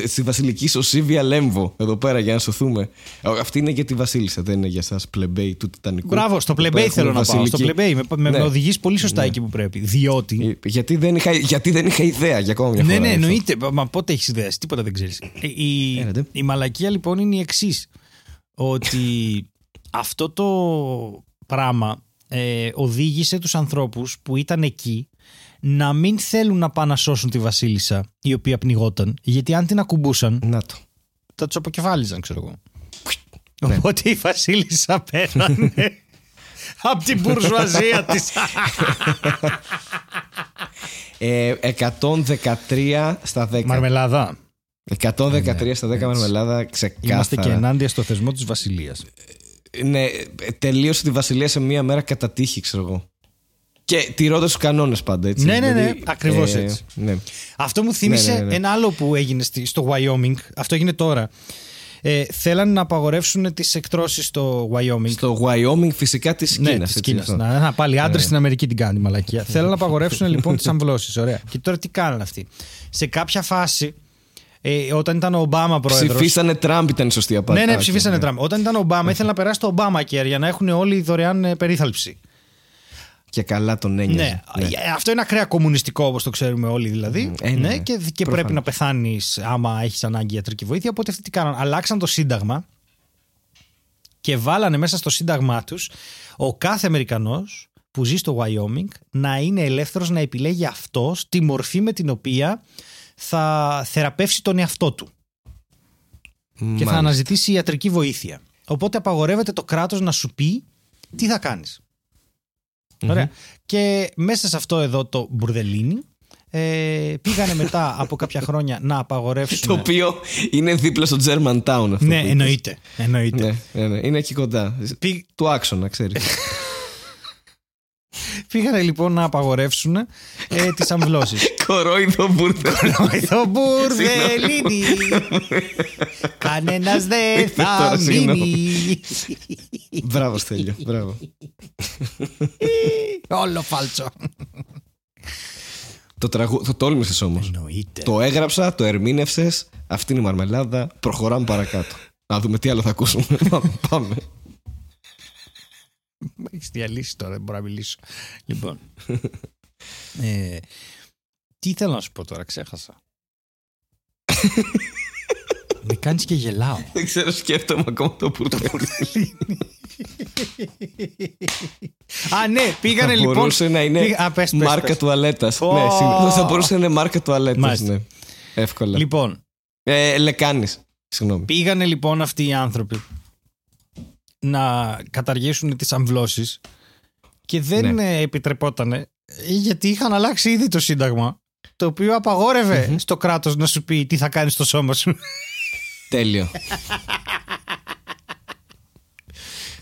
Στη βασιλική σωσίβια Λέμβο. Εδώ πέρα για να σωθούμε. Αυτή είναι για τη βασίλισσα, δεν είναι για εσάς πλεμπέι του Τιτανικού. Μπράβο, στο πλεμπέι θέλω να πάω. Στο πλεμπέι. Με οδηγείς πολύ σωστά εκεί που πρέπει. Διότι. Γιατί δεν είχα ιδέα για ακόμα μια φορά. Ναι, εννοείται. Μα πότε έχεις ιδέα, τίποτα δεν ξέρεις. Η μαλακία λοιπόν είναι η εξής. Ότι αυτό το πράγμα οδήγησε τους ανθρώπους που ήταν εκεί να μην θέλουν να πάνε να σώσουν τη βασίλισσα η οποία πνιγόταν, γιατί αν την ακουμπούσαν θα τους αποκεφάλιζαν, ξέρω εγώ. Ναι. Οπότε η βασίλισσα πέρανε από την μπουρζουαζία της. 113 στα 10 Μαρμελάδα. 113 στα 10 Μαρμελάδα, ξεκάθαρα. Είμαστε και ενάντια στο θεσμό της βασιλείας. Ναι, τελείωσε τη βασιλεία σε μία μέρα κατά τύχη, ξέρω εγώ. Και τηρώντας τους κανόνες πάντα, έτσι. Ναι, ακριβώς έτσι. Ναι. Αυτό μου θύμισε ένα άλλο που έγινε στο Wyoming. Αυτό έγινε τώρα. Θέλανε να απαγορεύσουν τις εκτρώσεις στο Wyoming. Στο Wyoming φυσικά της Κίνας. Της Κίνας. Να, πάλι άντρες στην Αμερική την κάνει μαλακία. Θέλανε να απαγορεύσουν λοιπόν τις αμβλώσεις. Ωραία. Και τώρα τι κάνανε αυτοί. Σε κάποια φάση, όταν ήταν ο Ομπάμα πρόεδρος. Ψηφίσανε Τραμπ, ήταν η σωστή απάντηση. Ναι, ψηφίσανε Τραμπ. Όταν ήταν ο Ομπάμα, ήθελαν να περάσει το Obamacare για να έχουν όλοι δωρεάν περίθαλψη. Και καλά τον ένιωσε. Ναι. Αυτό είναι ακραία κομμουνιστικό, όπως το ξέρουμε όλοι δηλαδή. Ναι. Και πρέπει να πεθάνεις άμα έχεις ανάγκη ιατρική βοήθεια. Οπότε αυτοί τι κάνανε. Αλλάξαν το σύνταγμα και βάλανε μέσα στο σύνταγμά τους ο κάθε Αμερικανός που ζει στο Wyoming να είναι ελεύθερος να επιλέγει αυτός τη μορφή με την οποία θα θεραπεύσει τον εαυτό του. Μάλιστα. Και θα αναζητήσει ιατρική βοήθεια. Οπότε απαγορεύεται το κράτος να σου πει τι θα κάνεις. Ωραία. Mm-hmm. Και μέσα σε αυτό εδώ το μπουρδελίνι πήγανε μετά από κάποια χρόνια να απαγορεύσουν. Το οποίο είναι δίπλα στο German Town αυτό. Ναι, εννοείται. Ναι. Είναι εκεί κοντά. Του άξονα, ξέρεις. Πήγανε λοιπόν να απαγορεύσουν τις αμβλώσεις. Κορόιδο μπουρδελίνι. Κανένας δεν θα μείνει. Μπράβο, Στέλιο, μπράβο. Όλο φάλτσο. Το τόλμησες όμως. Εννοείται. Το έγραψα, το ερμήνευσες. Αυτή είναι η Μαρμελάδα. Προχωράμε παρακάτω. Να δούμε τι άλλο θα ακούσουμε. Πάμε. Έχεις διαλύσει τώρα, δεν μπορώ να μιλήσω. Λοιπόν, τι ήθελα να σου πω τώρα, ξέχασα. Με κάνεις και γελάω. Δεν ξέρω, σκέφτομαι ακόμα το πουρτελίνι. Α, ναι, πήγανε λοιπόν. Θα μπορούσε να είναι μάρκα τουαλέτας. Ναι, θα μπορούσε να είναι μάρκα τουαλέτας. Εύκολα. Λοιπόν, λεκάνης. Συγγνώμη. Πήγανε λοιπόν αυτοί οι άνθρωποι να καταργήσουν τις αμβλώσεις και δεν επιτρεπότανε, γιατί είχαν αλλάξει ήδη το σύνταγμα το οποίο απαγόρευε στο κράτος να σου πει τι θα κάνεις στο σώμα σου. Τέλειο.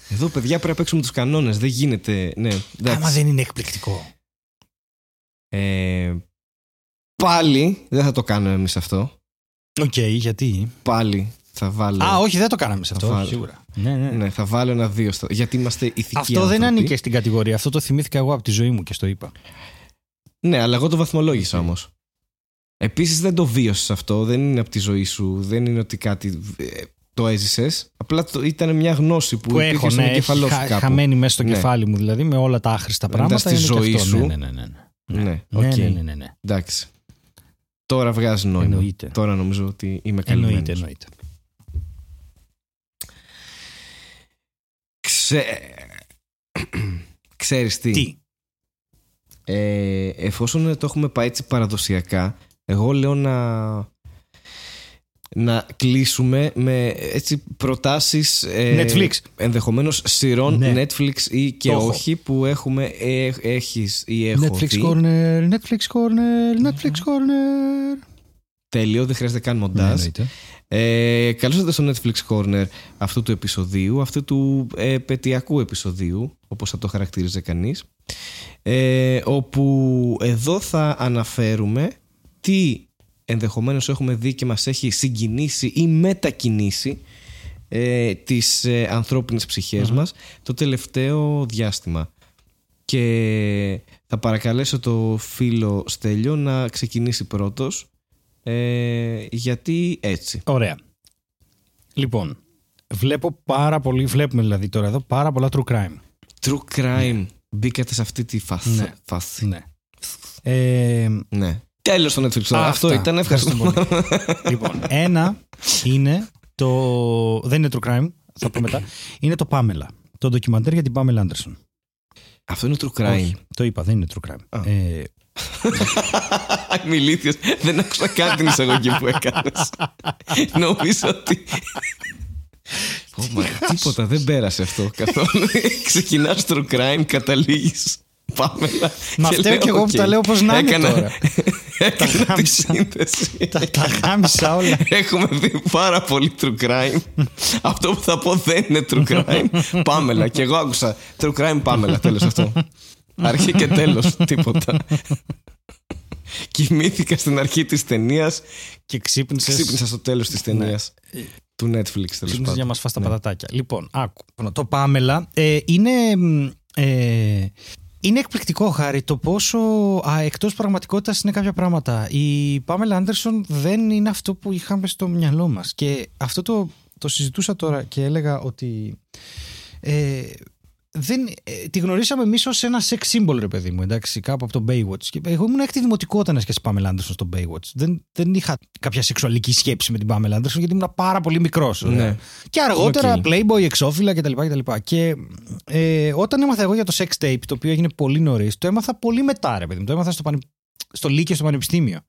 Εδώ παιδιά πρέπει να παίξουμε τους κανόνες. Δεν γίνεται, ναι. Άμα δεν είναι εκπληκτικό. Πάλι δεν θα το κάνουμε εμείς αυτό. Οκ, γιατί? Πάλι θα βάλω. Α, όχι, δεν το κάναμε σε αυτό. Σίγουρα. Ναι, θα βάλω ένα 2. Γιατί είμαστε ηθικοί. Αυτό άνθρωποι. Δεν ανήκε στην κατηγορία. Αυτό το θυμήθηκα εγώ από τη ζωή μου και στο είπα. Ναι, αλλά εγώ το βαθμολόγησα όμως. Επίσης δεν το βίωσες αυτό. Δεν είναι από τη ζωή σου. Δεν είναι ότι κάτι το έζησες. Απλά ήταν μια γνώση που υπήρχε στον εγκεφαλό σου. Χαμένη μέσα στο κεφάλι μου, δηλαδή, με όλα τα άχρηστα πράγματα. Είναι στη ζωή σου. Ναι. Εντάξει. Τώρα βγάζει νόημα. Εννοείται. Τώρα νομίζω ότι είμαι καλυμμένος. Εννοείται. Ξέρεις τι. Εφόσον το έχουμε πάει έτσι παραδοσιακά, εγώ λέω να κλείσουμε με έτσι προτάσεις Netflix. Ενδεχομένως σειρών, ναι. Netflix ή και το όχι έχω. Που έχουμε έχεις ή έχω Netflix δει. Netflix Corner. Τέλειο, δεν χρειάζεται καν μοντάζ. Καλώς ήρθατε στο Netflix Corner αυτού του επεισοδίου, αυτού του επετειακού επεισοδίου, όπως θα το χαρακτήριζε κανείς, όπου εδώ θα αναφέρουμε τι ενδεχομένως έχουμε δει και μας έχει συγκινήσει ή μετακινήσει τις ανθρώπινες ψυχές μας το τελευταίο διάστημα. Και θα παρακαλέσω το φίλο Στέλιο να ξεκινήσει πρώτος, γιατί έτσι. Ωραία. Λοιπόν, βλέπουμε δηλαδή τώρα εδώ πάρα πολλά true crime. True crime. Ναι. Μπήκατε σε αυτή τη φάση. Ναι. Τέλος στο Netflix. Αυτό ήταν, ευχαριστώ πολύ. Λοιπόν, ένα είναι το. Δεν είναι true crime, θα πω μετά. Είναι το Pamela. Το ντοκιμαντέρ για την Pamela Anderson. Αυτό είναι true crime. Όχι, το είπα, δεν είναι true crime. Είμαι ηλίθιος. Δεν άκουσα καν την εισαγωγή που έκανες. Νομίζω ότι. Τίποτα, δεν πέρασε αυτό καθόλου. Ξεκινάς true crime, καταλήγεις. Μα φταίω και εγώ που τα λέω όπως να είναι τώρα. Έκανα τη σύνδεση. Τα γάμισα όλα. Έχουμε δει πάρα πολύ true crime. Αυτό που θα πω δεν είναι true crime, Pamela. Και εγώ άκουσα true crime Pamela, τέλος αυτό. Αρχή και τέλος, τίποτα. Κοιμήθηκα στην αρχή της ταινίας και ξύπνησα στο τέλος της ταινίας. Του Netflix, τέλος πάντων. Για να μας φας τα πατατάκια. Λοιπόν, άκου. Το Pamela είναι εκπληκτικό, Χάρη, το πόσο εκτός πραγματικότητας είναι κάποια πράγματα. Η Pamela Anderson δεν είναι αυτό που είχαμε στο μυαλό μας. Και αυτό το συζητούσα τώρα και έλεγα ότι τη γνωρίσαμε εμείς ως ένα σεξ σύμβολο, ρε παιδί μου, εντάξει, κάπου από το Baywatch. Και εγώ ήμουν έκτη δημοτικό όταν έσκασε η Pamela Anderson στο Baywatch. Δεν είχα κάποια σεξουαλική σκέψη με την Pamela Anderson γιατί ήμουν πάρα πολύ μικρός. Ναι. Και αργότερα Playboy, εξώφυλλα κτλ. Και όταν έμαθα εγώ για το sex tape, το οποίο έγινε πολύ νωρίς, το έμαθα πολύ μετά, ρε παιδί μου. Το έμαθα στο Λύκειο, στο Πανεπιστήμιο.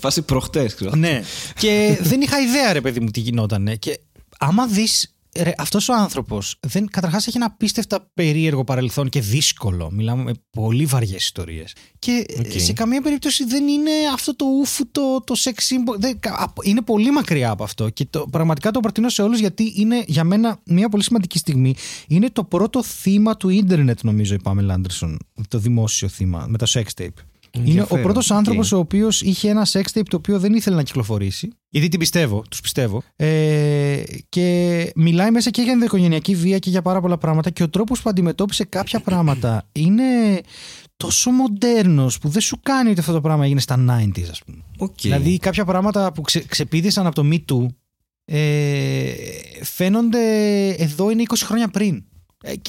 Φάση προχτές, ξέρω. Ναι. Και δεν είχα ιδέα, ρε παιδί μου, τι γινόταν. Και άμα δεις. Αυτός ο άνθρωπος καταρχάς έχει ένα απίστευτα περίεργο παρελθόν και δύσκολο. Μιλάμε με πολύ βαριές ιστορίες. Και σε καμία περίπτωση δεν είναι αυτό το ούφου, το σεξ σύμβολο. Είναι πολύ μακριά από αυτό. Και πραγματικά το προτείνω σε όλους, γιατί είναι για μένα μια πολύ σημαντική στιγμή. Είναι το πρώτο θύμα του ίντερνετ, νομίζω, η Pamela Anderson. Το δημόσιο θύμα με το sex tape. Είναι ο πρώτος άνθρωπος ο οποίος είχε ένα sex tape το οποίο δεν ήθελε να κυκλοφορήσει. Γιατί τους πιστεύω. Και μιλάει μέσα και για ενδοοικογενειακή βία και για πάρα πολλά πράγματα. Και ο τρόπος που αντιμετώπισε κάποια πράγματα είναι τόσο μοντέρνος που δεν σου κάνει ότι αυτό το πράγμα έγινε στα 90s, ας πούμε. Δηλαδή κάποια πράγματα που ξεπήδησαν από το Me Too φαίνονται εδώ είναι 20 χρόνια πριν.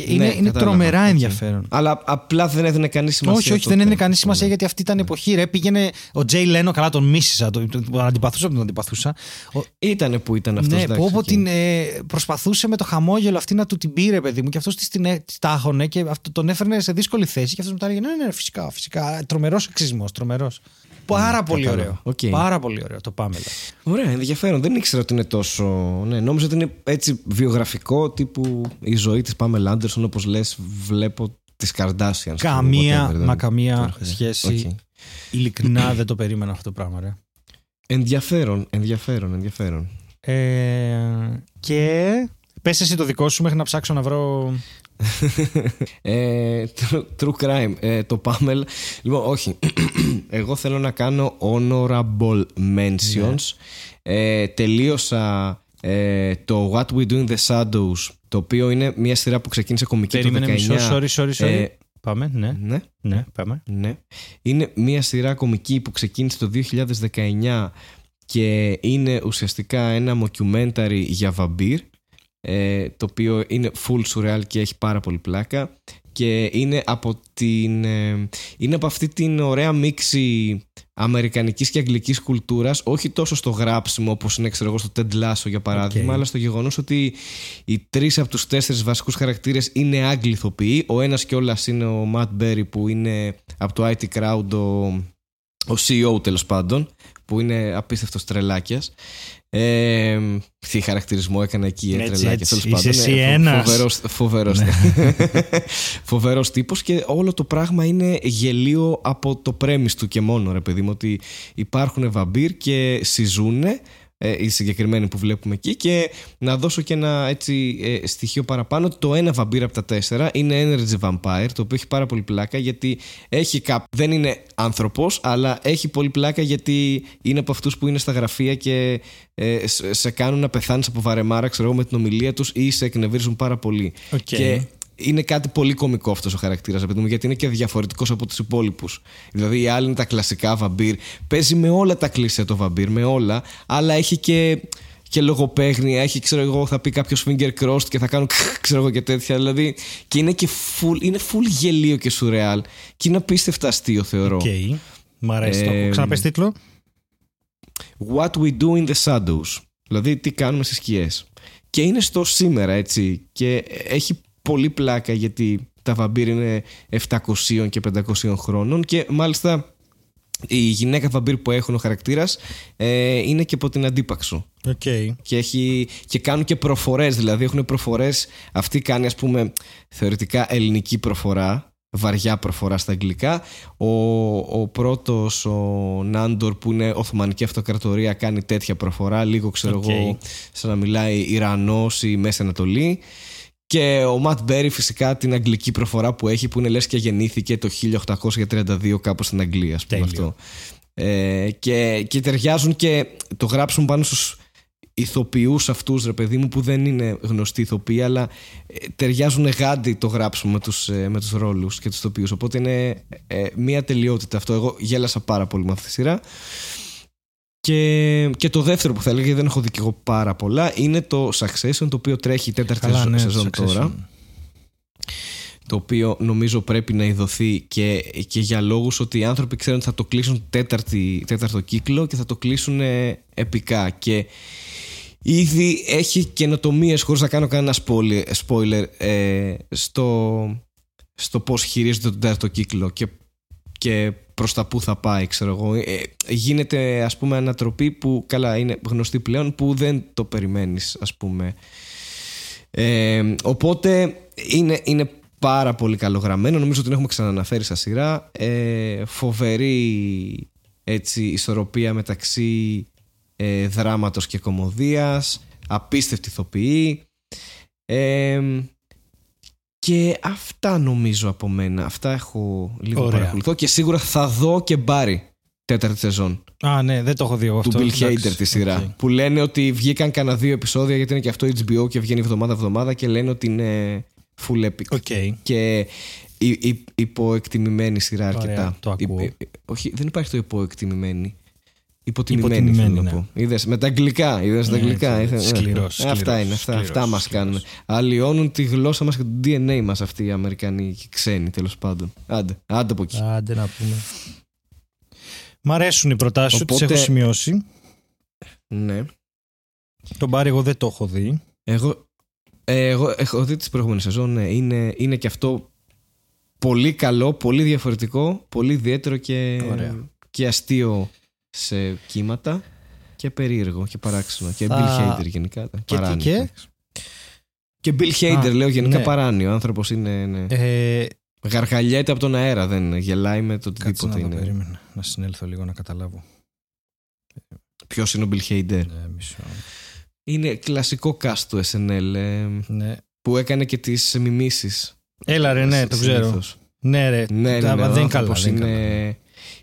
Είναι τρομερά ενδιαφέρον. Αλλά απλά δεν έδινε κανείς σημασία. Όχι, δεν έδινε κανείς σημασία, γιατί αυτή ήταν η εποχή. Πήγαινε ο Τζέι Λένο, καλά τον μίσησα. Τον αντιπαθούσα, Ήτανε που ήταν αυτός. Ναι, που την προσπαθούσε με το χαμόγελο αυτή να του την πήρε, παιδί μου, και αυτός της την τάχωνε και τον έφερνε σε δύσκολη θέση. Και αυτός μετά έλεγε ναι, φυσικά. Τρομερός εξισμός, τρομερός. Πάρα πολύ ωραίο. Πάρα πολύ ωραίο το Pamela. Ωραία, ενδιαφέρον. Δεν ήξερα ότι είναι τόσο. Ναι, νόμιζα ότι είναι έτσι βιογραφικό, τύπου η ζωή της Pamela Anderson, όπως λες, βλέπω τις Kardashians. Καμία σχέση Ειλικρινά δεν το περίμενα αυτό το πράγμα, ρε. Ενδιαφέρον. Και πες εσύ το δικό σου μέχρι να ψάξω να βρω... True crime, το Pamela. Λοιπόν, όχι. Εγώ θέλω να κάνω honorable mentions. Τελείωσα το What We Do in The Shadows, το οποίο είναι μια σειρά που ξεκίνησε κομική το 19. Sorry. Πάμε, ναι. Είναι μια σειρά κομική που ξεκίνησε το 2019 και είναι ουσιαστικά ένα mockumentary για βαμπύρ, το οποίο είναι full surreal και έχει πάρα πολύ πλάκα και είναι από την είναι από αυτή την ωραία μίξη αμερικανικής και αγγλικής κουλτούρας, όχι τόσο στο γράψιμο όπως είναι, ξέρω εγώ, στο Ted Lasso για παράδειγμα, αλλά στο γεγονός ότι οι τρεις από τους τέσσερις βασικούς χαρακτήρες είναι Άγγλοι ηθοποιοί. Ο ένας κιόλας είναι ο Matt Berry, που είναι από το IT Crowd, ο CEO τέλος πάντων, που είναι απίστευτος τρελάκιας. Τι χαρακτηρισμό έκανα εκεί, τρελάκιας, τέλος πάντων. Είσαι εσύ ένας. Φοβερός. Φοβερός τύπος, και όλο το πράγμα είναι γελίο από το πρέμις του και μόνο, ρε παιδί μου, ότι υπάρχουν βαμπύρ και συζούνε, οι συγκεκριμένοι που βλέπουμε εκεί. Και να δώσω και ένα έτσι στοιχείο παραπάνω. Το ένα βαμπύρ από τα τέσσερα είναι energy vampire, το οποίο έχει πάρα πολύ πλάκα, γιατί έχει δεν είναι άνθρωπος, αλλά έχει πολύ πλάκα γιατί είναι από αυτούς που είναι στα γραφεία και σε κάνουν να πεθάνεις από βαρεμάρα, ξέρω εγώ, με την ομιλία τους, ή σε εκνευρίζουν πάρα πολύ. Και είναι κάτι πολύ κωμικό αυτός ο χαρακτήρας, γιατί είναι και διαφορετικός από τους υπόλοιπους. Δηλαδή, οι άλλοι είναι τα κλασικά βαμπύρ. Παίζει με όλα τα κλίσια το βαμπύρ, με όλα, αλλά έχει και λογοπαίγνια. Έχει, ξέρω εγώ, θα πει κάποιος finger crossed και θα κάνω ξέρω εγώ και τέτοια. Δηλαδή, και είναι και full γελίο και σουρεάλ. Και είναι απίστευτα αστείο, θεωρώ. Μ' αρέσει το. Ξαναπες τίτλο. What We Do in the Shadows. Δηλαδή, τι κάνουμε στις σκιές. Και είναι στο σήμερα, έτσι. Και έχει πολύ πλάκα, γιατί τα βαμπύρ είναι 700 και 500 χρόνων, και μάλιστα η γυναίκα βαμπύρ που έχουν ο χαρακτήρας είναι και από την Αντίπαξο. Και, και κάνουν και προφορές, δηλαδή έχουν προφορές. Αυτή κάνει, ας πούμε, θεωρητικά ελληνική προφορά, βαριά προφορά στα αγγλικά. Ο πρώτος, ο Νάντορ, που είναι Οθωμανική Αυτοκρατορία, κάνει τέτοια προφορά, λίγο ξέρω εγώ, σαν να μιλάει Ιρανός ή Μέση Ανατολή. Και ο Ματ Μπέρι φυσικά την αγγλική προφορά που έχει, που είναι λες και γεννήθηκε το 1832 κάπου στην Αγγλία, ας πούμε αυτό. Και ταιριάζουν και το γράψουν πάνω στους ηθοποιούς αυτούς, ρε παιδί μου, που δεν είναι γνωστοί ηθοποιοί, αλλά ταιριάζουν γάντι το γράψουν με τους ρόλους και τους ηθοποιούς. Οπότε είναι μια τελειότητα αυτό. Εγώ γέλασα πάρα πολύ με αυτή τη σειρά. Και το δεύτερο που θα έλεγα, δεν έχω δει και εγώ πάρα πολλά, είναι το Succession, το οποίο τρέχει η τέταρτη σεζόν τώρα. Το οποίο νομίζω πρέπει να ειδωθεί, και για λόγους ότι οι άνθρωποι ξέρουν ότι θα το κλείσουν τέταρτο κύκλο και θα το κλείσουν επικά. Και ήδη έχει καινοτομίες, χωρίς να κάνω κανένα spoiler, στο πώς χειρίζεται τον τέταρτο κύκλο και προς τα που θα πάει, ξέρω εγώ. Γίνεται, ας πούμε, ανατροπή που, καλά, είναι γνωστή πλέον, που δεν το περιμένεις, ας πούμε. Οπότε είναι πάρα πολύ καλογραμμένο. Νομίζω ότι την έχουμε ξαναναφέρει στα σειρά. Φοβερή, έτσι, ισορροπία μεταξύ δράματος και κωμωδίας. Απίστευτη ηθοποιή. Και αυτά νομίζω από μένα. Αυτά έχω λίγο παρακολουθώ. Και σίγουρα θα δω και Μπάρι τέταρτη σεζόν. Α, ναι, δεν το έχω δει εγώ αυτό. Του Bill Hader τη σειρά. Που λένε ότι βγήκαν κανένα 2 επεισόδια, γιατί είναι και αυτό HBO και βγαίνει εβδομάδα-εβδομάδα, και λένε ότι είναι full epic. Και υποεκτιμημένη σειρά αρκετά. Το ακούω. Όχι, δεν υπάρχει το υποεκτιμημένη. Υποτιμημένη, θέλω να πω. Είδες, με τα αγγλικά. Σκληρός. Αυτά είναι. Αυτά μας κάνουν. Αλλοιώνουν τη γλώσσα μας και το DNA μας αυτοί οι Αμερικανοί και ξένοι, τέλος πάντων. Άντε από εκεί. Άντε να πούμε. Μ' αρέσουν οι προτάσεις σου, τις έχω σημειώσει. Ναι. Τον Μπάρι εγώ δεν το έχω δει. Εγώ έχω δει τις προηγούμενες σεζόν. Ναι. Είναι και αυτό πολύ καλό, πολύ διαφορετικό, πολύ ιδιαίτερο και αστείο σε κύματα, και περίεργο και παράξενο, και Bill Hader γενικά, και Bill Hader λέω γενικά, ναι. Παράνιο ο άνθρωπος είναι, γαργαλιέται από τον αέρα, δεν γελάει με το οτιδήποτε. να συνέλθω λίγο να καταλάβω. Ποιος είναι ο Bill Hader? Ναι, είναι κλασικό cast του SNL, ναι. Που έκανε και τις μιμήσεις. Έλα ρε, ναι, το ξέρω. Ναι ρε, ναι, τα, ναι, δεν καλά.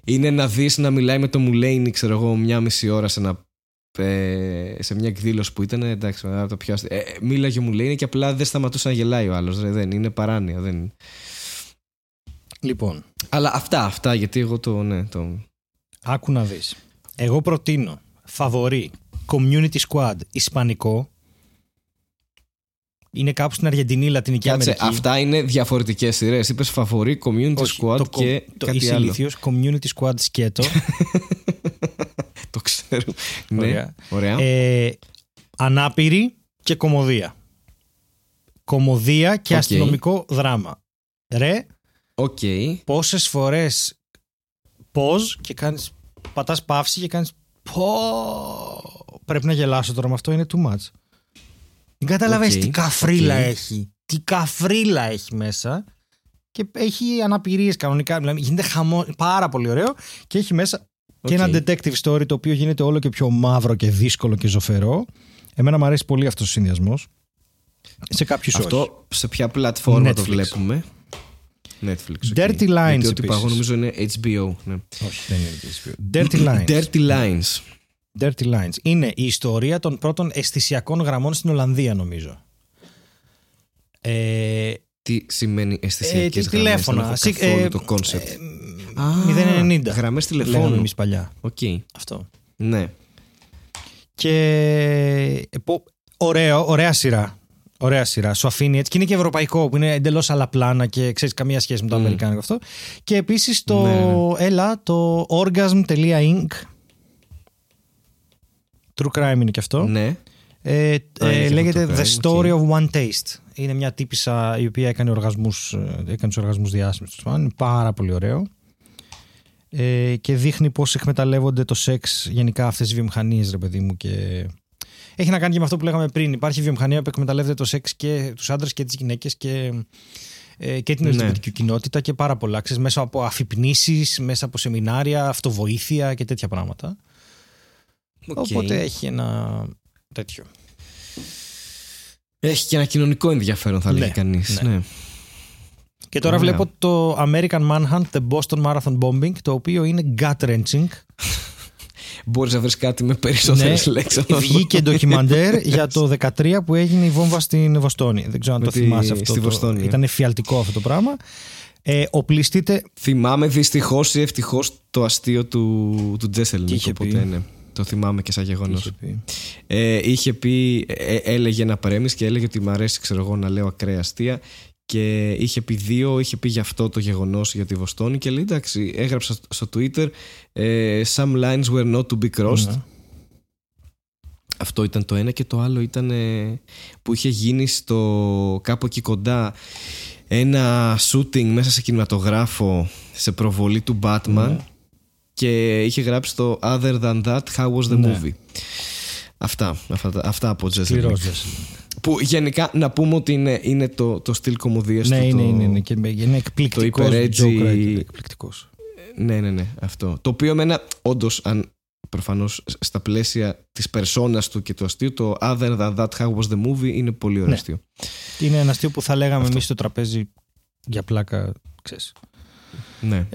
Είναι να δεις να μιλάει με το Μουλέινι, ξέρω εγώ, μια μισή ώρα σε ένα, σε μια εκδήλωση που ήταν, εντάξει, το πιο αστείο. Μίλαγε ο Μουλέινι και απλά δεν σταματούσε να γελάει ο άλλος. Δεν είναι παράνοια, δεν είναι. Λοιπόν. Αλλά αυτά, γιατί εγώ το, ναι, το... Άκου να δεις. Εγώ προτείνω Favorite Community Squad, ισπανικό. Είναι κάπου στην Αργεντινή, Λατινική Αμερική. Αυτά είναι διαφορετικές σειρές. Είπες Favorite Community Squad και κάτι άλλο. Ηλίθιος Community Squad σκέτο. Το ξέρω. Ωραία. Ωραία. Ανάπηρη και κωμωδία. Κωμωδία και αστυνομικό δράμα. Ρε. Okay. Πόσες φορές pause και κάνεις, πατάς παύση και κάνεις πρέπει να γελάσω τώρα με αυτό, είναι too much. Δεν καταλαβαίνεις τι καφρίλα έχει. Τι καφρίλα έχει μέσα. Και έχει αναπηρίες κανονικά. Δηλαδή γίνεται χαμό, πάρα πολύ ωραίο. Και έχει μέσα και ένα detective story, το οποίο γίνεται όλο και πιο μαύρο και δύσκολο και ζωφερό. Εμένα μου αρέσει πολύ αυτός ο συνδυασμός. Σε κάποιους αυτό όχι. Σε ποια πλατφόρμα Netflix το βλέπουμε? Netflix. Dirty Lines. Γιατί ότι παγώ νομίζω είναι HBO. Ναι. Όχι, δεν είναι HBO. Dirty Lines. Dirty Lines. Είναι η ιστορία των πρώτων αισθησιακών γραμμών στην Ολλανδία, νομίζω. Τι σημαίνει αισθησιακές γραμμές? Τηλέφωνα. Το κόνσεπτ. 090. Γραμμές τηλεφώνου. Εμείς παλιά. Αυτό. Ναι. Και ωραία σειρά. Ωραία σειρά. Σου αφήνει έτσι. Και είναι και ευρωπαϊκό, που είναι εντελώς άλλα πλάνα και ξέρεις, καμία σχέση με το αμερικάνικο αυτό. Και επίσης το το orgasm.inc. True crime είναι και αυτό. Ναι. Λέγεται The Story of One Taste. Είναι μια τύπισσα η οποία έκανε τους οργασμούς διάσημους. Είναι πάρα πολύ ωραίο. Και δείχνει πώς εκμεταλλεύονται το σεξ γενικά αυτές οι βιομηχανίες, ρε παιδί μου, και... Έχει να κάνει και με αυτό που λέγαμε πριν. Υπάρχει βιομηχανία που εκμεταλλεύεται το σεξ και τους άντρες και τις γυναίκες και την LGBTQ κοινότητα και πάρα πολλά. Ξέρεις, μέσα από αφυπνήσεις, μέσα από σεμινάρια, αυτοβοήθεια και τέτοια πράγματα. Οπότε έχει ένα τέτοιο. Έχει και ένα κοινωνικό ενδιαφέρον, θα λέγει κανείς. Ναι. Και τώρα βλέπω το American Manhunt The Boston Marathon Bombing, το οποίο είναι gut-wrenching. Μπορείς να βρεις κάτι με περισσότερες λέξεις. Βγήκε ντοκιμαντέρ για το 2013 που έγινε η βόμβα στην Βοστόνη. Δεν ξέρω αν το θυμάσαι αυτό. Ήταν εφιαλτικό αυτό το πράγμα. Οπλιστείτε. Θυμάμαι δυστυχώς ή ευτυχώς το αστείο του Τζέσελ. Το θυμάμαι και σαν γεγονός. Είχε πει, έλεγε να παρέμεις και έλεγε ότι μου αρέσει, ξέρω εγώ, να λέω ακραία αστεία. Και είχε πει γι' αυτό το γεγονός για τη Βοστόνη και λέει, εντάξει, έγραψα στο Twitter some lines were not to be crossed. Αυτό ήταν το ένα, και το άλλο ήταν που είχε γίνει κάπου εκεί κοντά ένα shooting μέσα σε κινηματογράφο σε προβολή του Batman και είχε γράψει το other than that, how was the movie. Αυτά από Jessica. Που γενικά να πούμε ότι είναι το στυλ κωμωδίας του. Ναι, είναι και είναι εκπληκτικός. Το εκπληκτικός. Ναι, αυτό. Το οποίο εμένα, όντως, αν προφανώς στα πλαίσια της περσόνας του και του αστείου, το other than that, how was the movie είναι πολύ ωραίο αστείο. Είναι ένα αστείο που θα λέγαμε εμείς στο τραπέζι για πλάκα, ξέρεις. Ναι.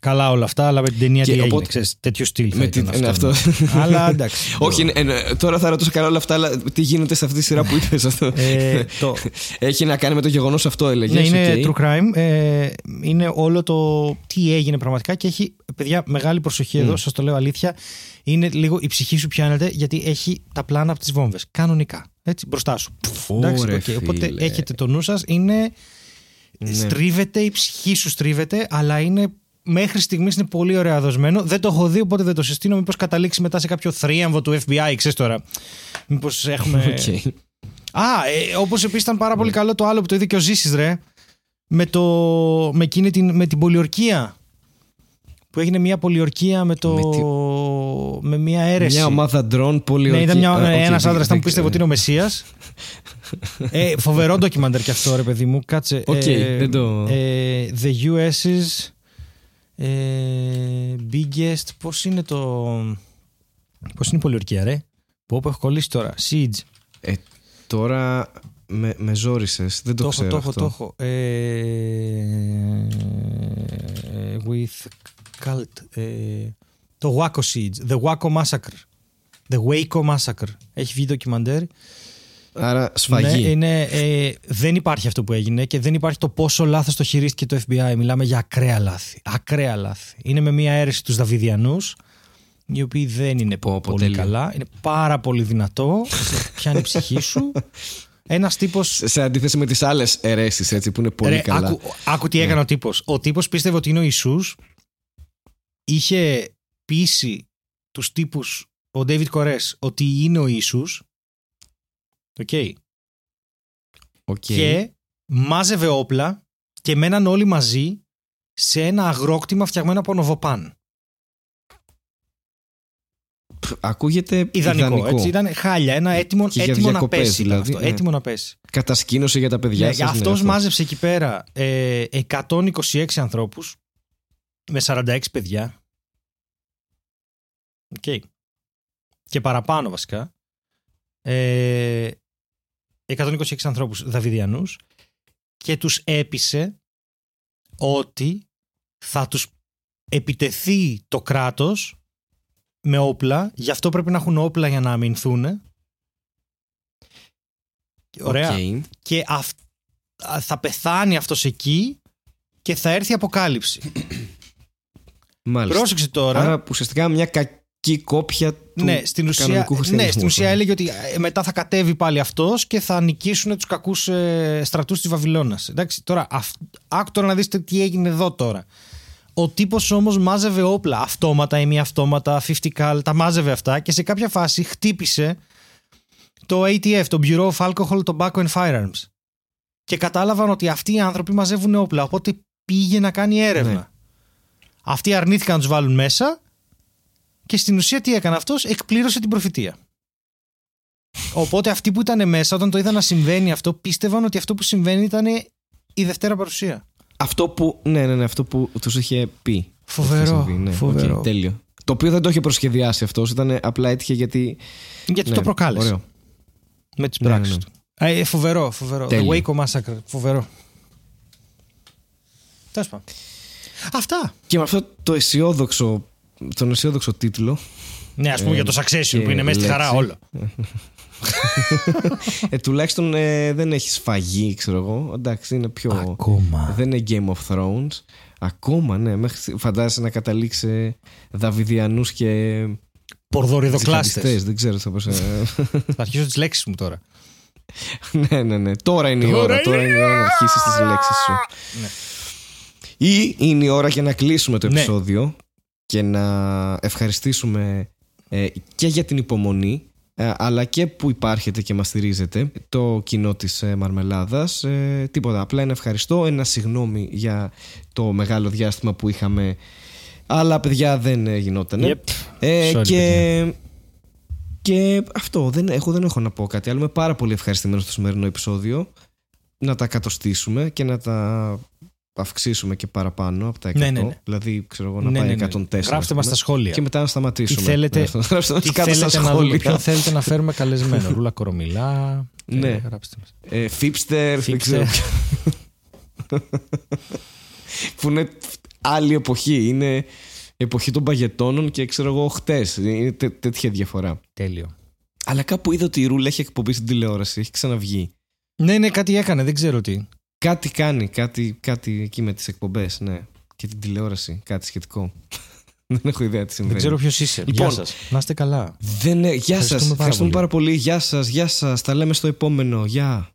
Καλά όλα αυτά, αλλά με την ταινία τι έγινε, ξέρεις, τέτοιο στυλ θα ήταν αυτό. Αλλά εντάξει. Όχι, τώρα θα ρωτούσα καλά όλα αυτά, αλλά τι γίνεται σε αυτή τη σειρά που είπες αυτό. Έχει να κάνει με το γεγονός αυτό, έλεγες. Ναι, είναι true crime. Είναι όλο το τι έγινε πραγματικά και έχει, παιδιά, μεγάλη προσοχή εδώ, σας το λέω αλήθεια. Είναι λίγο η ψυχή σου πιάνεται, γιατί έχει τα πλάνα από τις βόμβες, κανονικά, έτσι, μπροστά σου. Οπότε έχετε το νου σας, είναι... Στρίβεται, η ψυχή σου στρίβεται, αλλά είναι... Μέχρι στιγμής είναι πολύ ωραία δοσμένο. Δεν το έχω δει, οπότε δεν το συστήνω. Μήπως καταλήξει μετά σε κάποιο θρίαμβο του FBI, ξέρεις τώρα. Μήπως έχουμε. Όπως επίσης ήταν πάρα πολύ καλό το άλλο που το είδε και ο Ζήσης, ρε. Με την πολιορκία. Που έγινε μια πολιορκία με το. με μια αίρεση. Μια ομάδα ντρόν πολύ ωραία. Ναι, ήταν ένας άντρας που πίστευε ότι είναι ο Μεσσίας. Φοβερό ντοκιμαντέρ κι αυτό, ρε παιδί μου. Κάτσε. The US's biggest. Πώς είναι το. Πώς είναι η πολιορκία, ρε. Που έχω κολλήσει τώρα. Siege. Τώρα. Με ζόρισες, δεν το ξέρω αυτό. Το έχω. With cult. Το Waco Siege, The Waco Massacre. Έχει βγει ντοκιμαντέρ. Άρα σφαγή. Ναι, είναι, δεν υπάρχει αυτό που έγινε και δεν υπάρχει το πόσο λάθος το χειρίστηκε το FBI. Μιλάμε για ακραία λάθη. Ακραία λάθη. Είναι με μία αίρεση τους Δαβιδιανούς, οι οποίοι δεν είναι πολύ καλά. Είναι πάρα πολύ δυνατό. Πιάνει η ψυχή σου. Ένας τύπος. Σε αντίθεση με τις άλλες αιρέσεις, έτσι, που είναι πολύ καλά. Άκου τι έκανε ο τύπος. Ο τύπος πίστευε ότι είναι ο Ιησούς. Είχε πείσει τους τύπους, ο David Κορές, ότι είναι ο Ιησούς. Οκ. Και μάζευε όπλα και μέναν όλοι μαζί σε ένα αγρόκτημα φτιαγμένο από νοβοπάν. Ακούγεται ιδανικό. Έτσι, ήταν χάλια. Ένα έτοιμο να πέσει. Δηλαδή, έτοιμο να πέσει. Κατασκήνωση για τα παιδιά σας. Αυτός μάζεψε εκεί πέρα 126 ανθρώπους με 46 παιδιά. Και παραπάνω βασικά. 126 ανθρώπους Δαβιδιανούς και τους έπεισε ότι θα τους επιτεθεί το κράτος με όπλα, γι' αυτό πρέπει να έχουν όπλα για να αμυνθούν. Ωραία. Και θα πεθάνει αυτός εκεί και θα έρθει αποκάλυψη. Μάλιστα. Πρόσεξε τώρα. Άρα ουσιαστικά μια κακή κόπια του κανονικού χριστιανισμού. Ναι, στην ουσία έλεγε ότι μετά θα κατέβει πάλι αυτός και θα νικήσουν τους κακούς στρατούς της Βαβυλώνας. Εντάξει, τώρα άκου να δείτε τι έγινε εδώ τώρα. Ο τύπος όμως μάζευε όπλα, αυτόματα ή μη αυτόματα, 50 cal, τα μάζευε αυτά και σε κάποια φάση χτύπησε το ATF, το Bureau of Alcohol Tobacco and Firearms. Και κατάλαβαν ότι αυτοί οι άνθρωποι μαζεύουν όπλα, οπότε πήγε να κάνει έρευνα. Ναι. Αυτοί αρνήθηκαν να τους βάλουν μέσα και στην ουσία τι έκανε αυτός, εκπλήρωσε την προφητεία. Οπότε αυτοί που ήταν μέσα, όταν το είδαν να συμβαίνει αυτό, πίστευαν ότι αυτό που συμβαίνει ήταν η Δευτέρα Παρουσία. Αυτό που τους είχε πει. Φοβερό. Τέλειο. Το οποίο δεν το είχε προσχεδιάσει αυτός, ήταν απλά έτυχε γιατί το προκάλεσε. Ωραίο. Με τις πράξεις του. Φοβερό. Τέλειο. The Waco Massacre. Φοβερό. Τέλος πάντων. Αυτά. Και με αυτό τον αισιόδοξο τίτλο. Ναι, ας πούμε για το Succession που είναι μέσα στη χαρά όλο. Τουλάχιστον δεν έχει σφαγή, ξέρω εγώ. Εντάξει, είναι πιο. Ακόμα. Δεν είναι Game of Thrones. Ακόμα, ναι. Φαντάζεσαι να καταλήξει Δαβιδιανούς και. Πορδοριδοκλάστες. Δεν ξέρω πώς. Θα αρχίσω τις λέξεις μου τώρα. Ναι. Τώρα είναι η ώρα. Τώρα είναι η ώρα να αρχίσεις τις λέξεις σου. Ή είναι η ώρα για να κλείσουμε το επεισόδιο και να ευχαριστήσουμε και για την υπομονή, αλλά και που υπάρχετε και μας στηρίζετε, το κοινό της Μαρμελάδας. Τίποτα, απλά ένα ευχαριστώ, ένα συγγνώμη για το μεγάλο διάστημα που είχαμε, αλλά παιδιά δεν γινότανε. Και αυτό, δεν έχω να πω κάτι άλλο. Είμαι πάρα πολύ ευχαριστημένος στο σημερινό επεισόδιο. Να τα κατοστήσουμε και να τα αυξήσουμε και παραπάνω από τα 100. Ναι. Δηλαδή, ξέρω εγώ, να πάει 104. Γράψτε μας στα σχόλια. Και μετά να σταματήσουμε. Ποιον θέλετε να φέρουμε καλεσμένο. Ρούλα Κορομιλά. Ναι. Γράψτε μας. Φίπστερ. Που είναι άλλη εποχή. Είναι εποχή των παγετώνων και ξέρω εγώ, χτες. Είναι τέτοια διαφορά. Τέλειο. Αλλά κάπου είδα ότι η Ρούλα έχει εκπομπή στην τηλεόραση. Έχει ξαναβγεί. Ναι, κάτι έκανε. Δεν ξέρω τι. Κάτι κάνει, κάτι εκεί με τις εκπομπές, ναι. Και την τηλεόραση, κάτι σχετικό. Δεν έχω ιδέα τι συμβαίνει. Δεν ξέρω ποιος είσαι. Λοιπόν, γεια σας. Να είστε καλά. Γεια σας. Ευχαριστούμε πάρα πολύ. Γεια σας. Τα λέμε στο επόμενο. Γεια.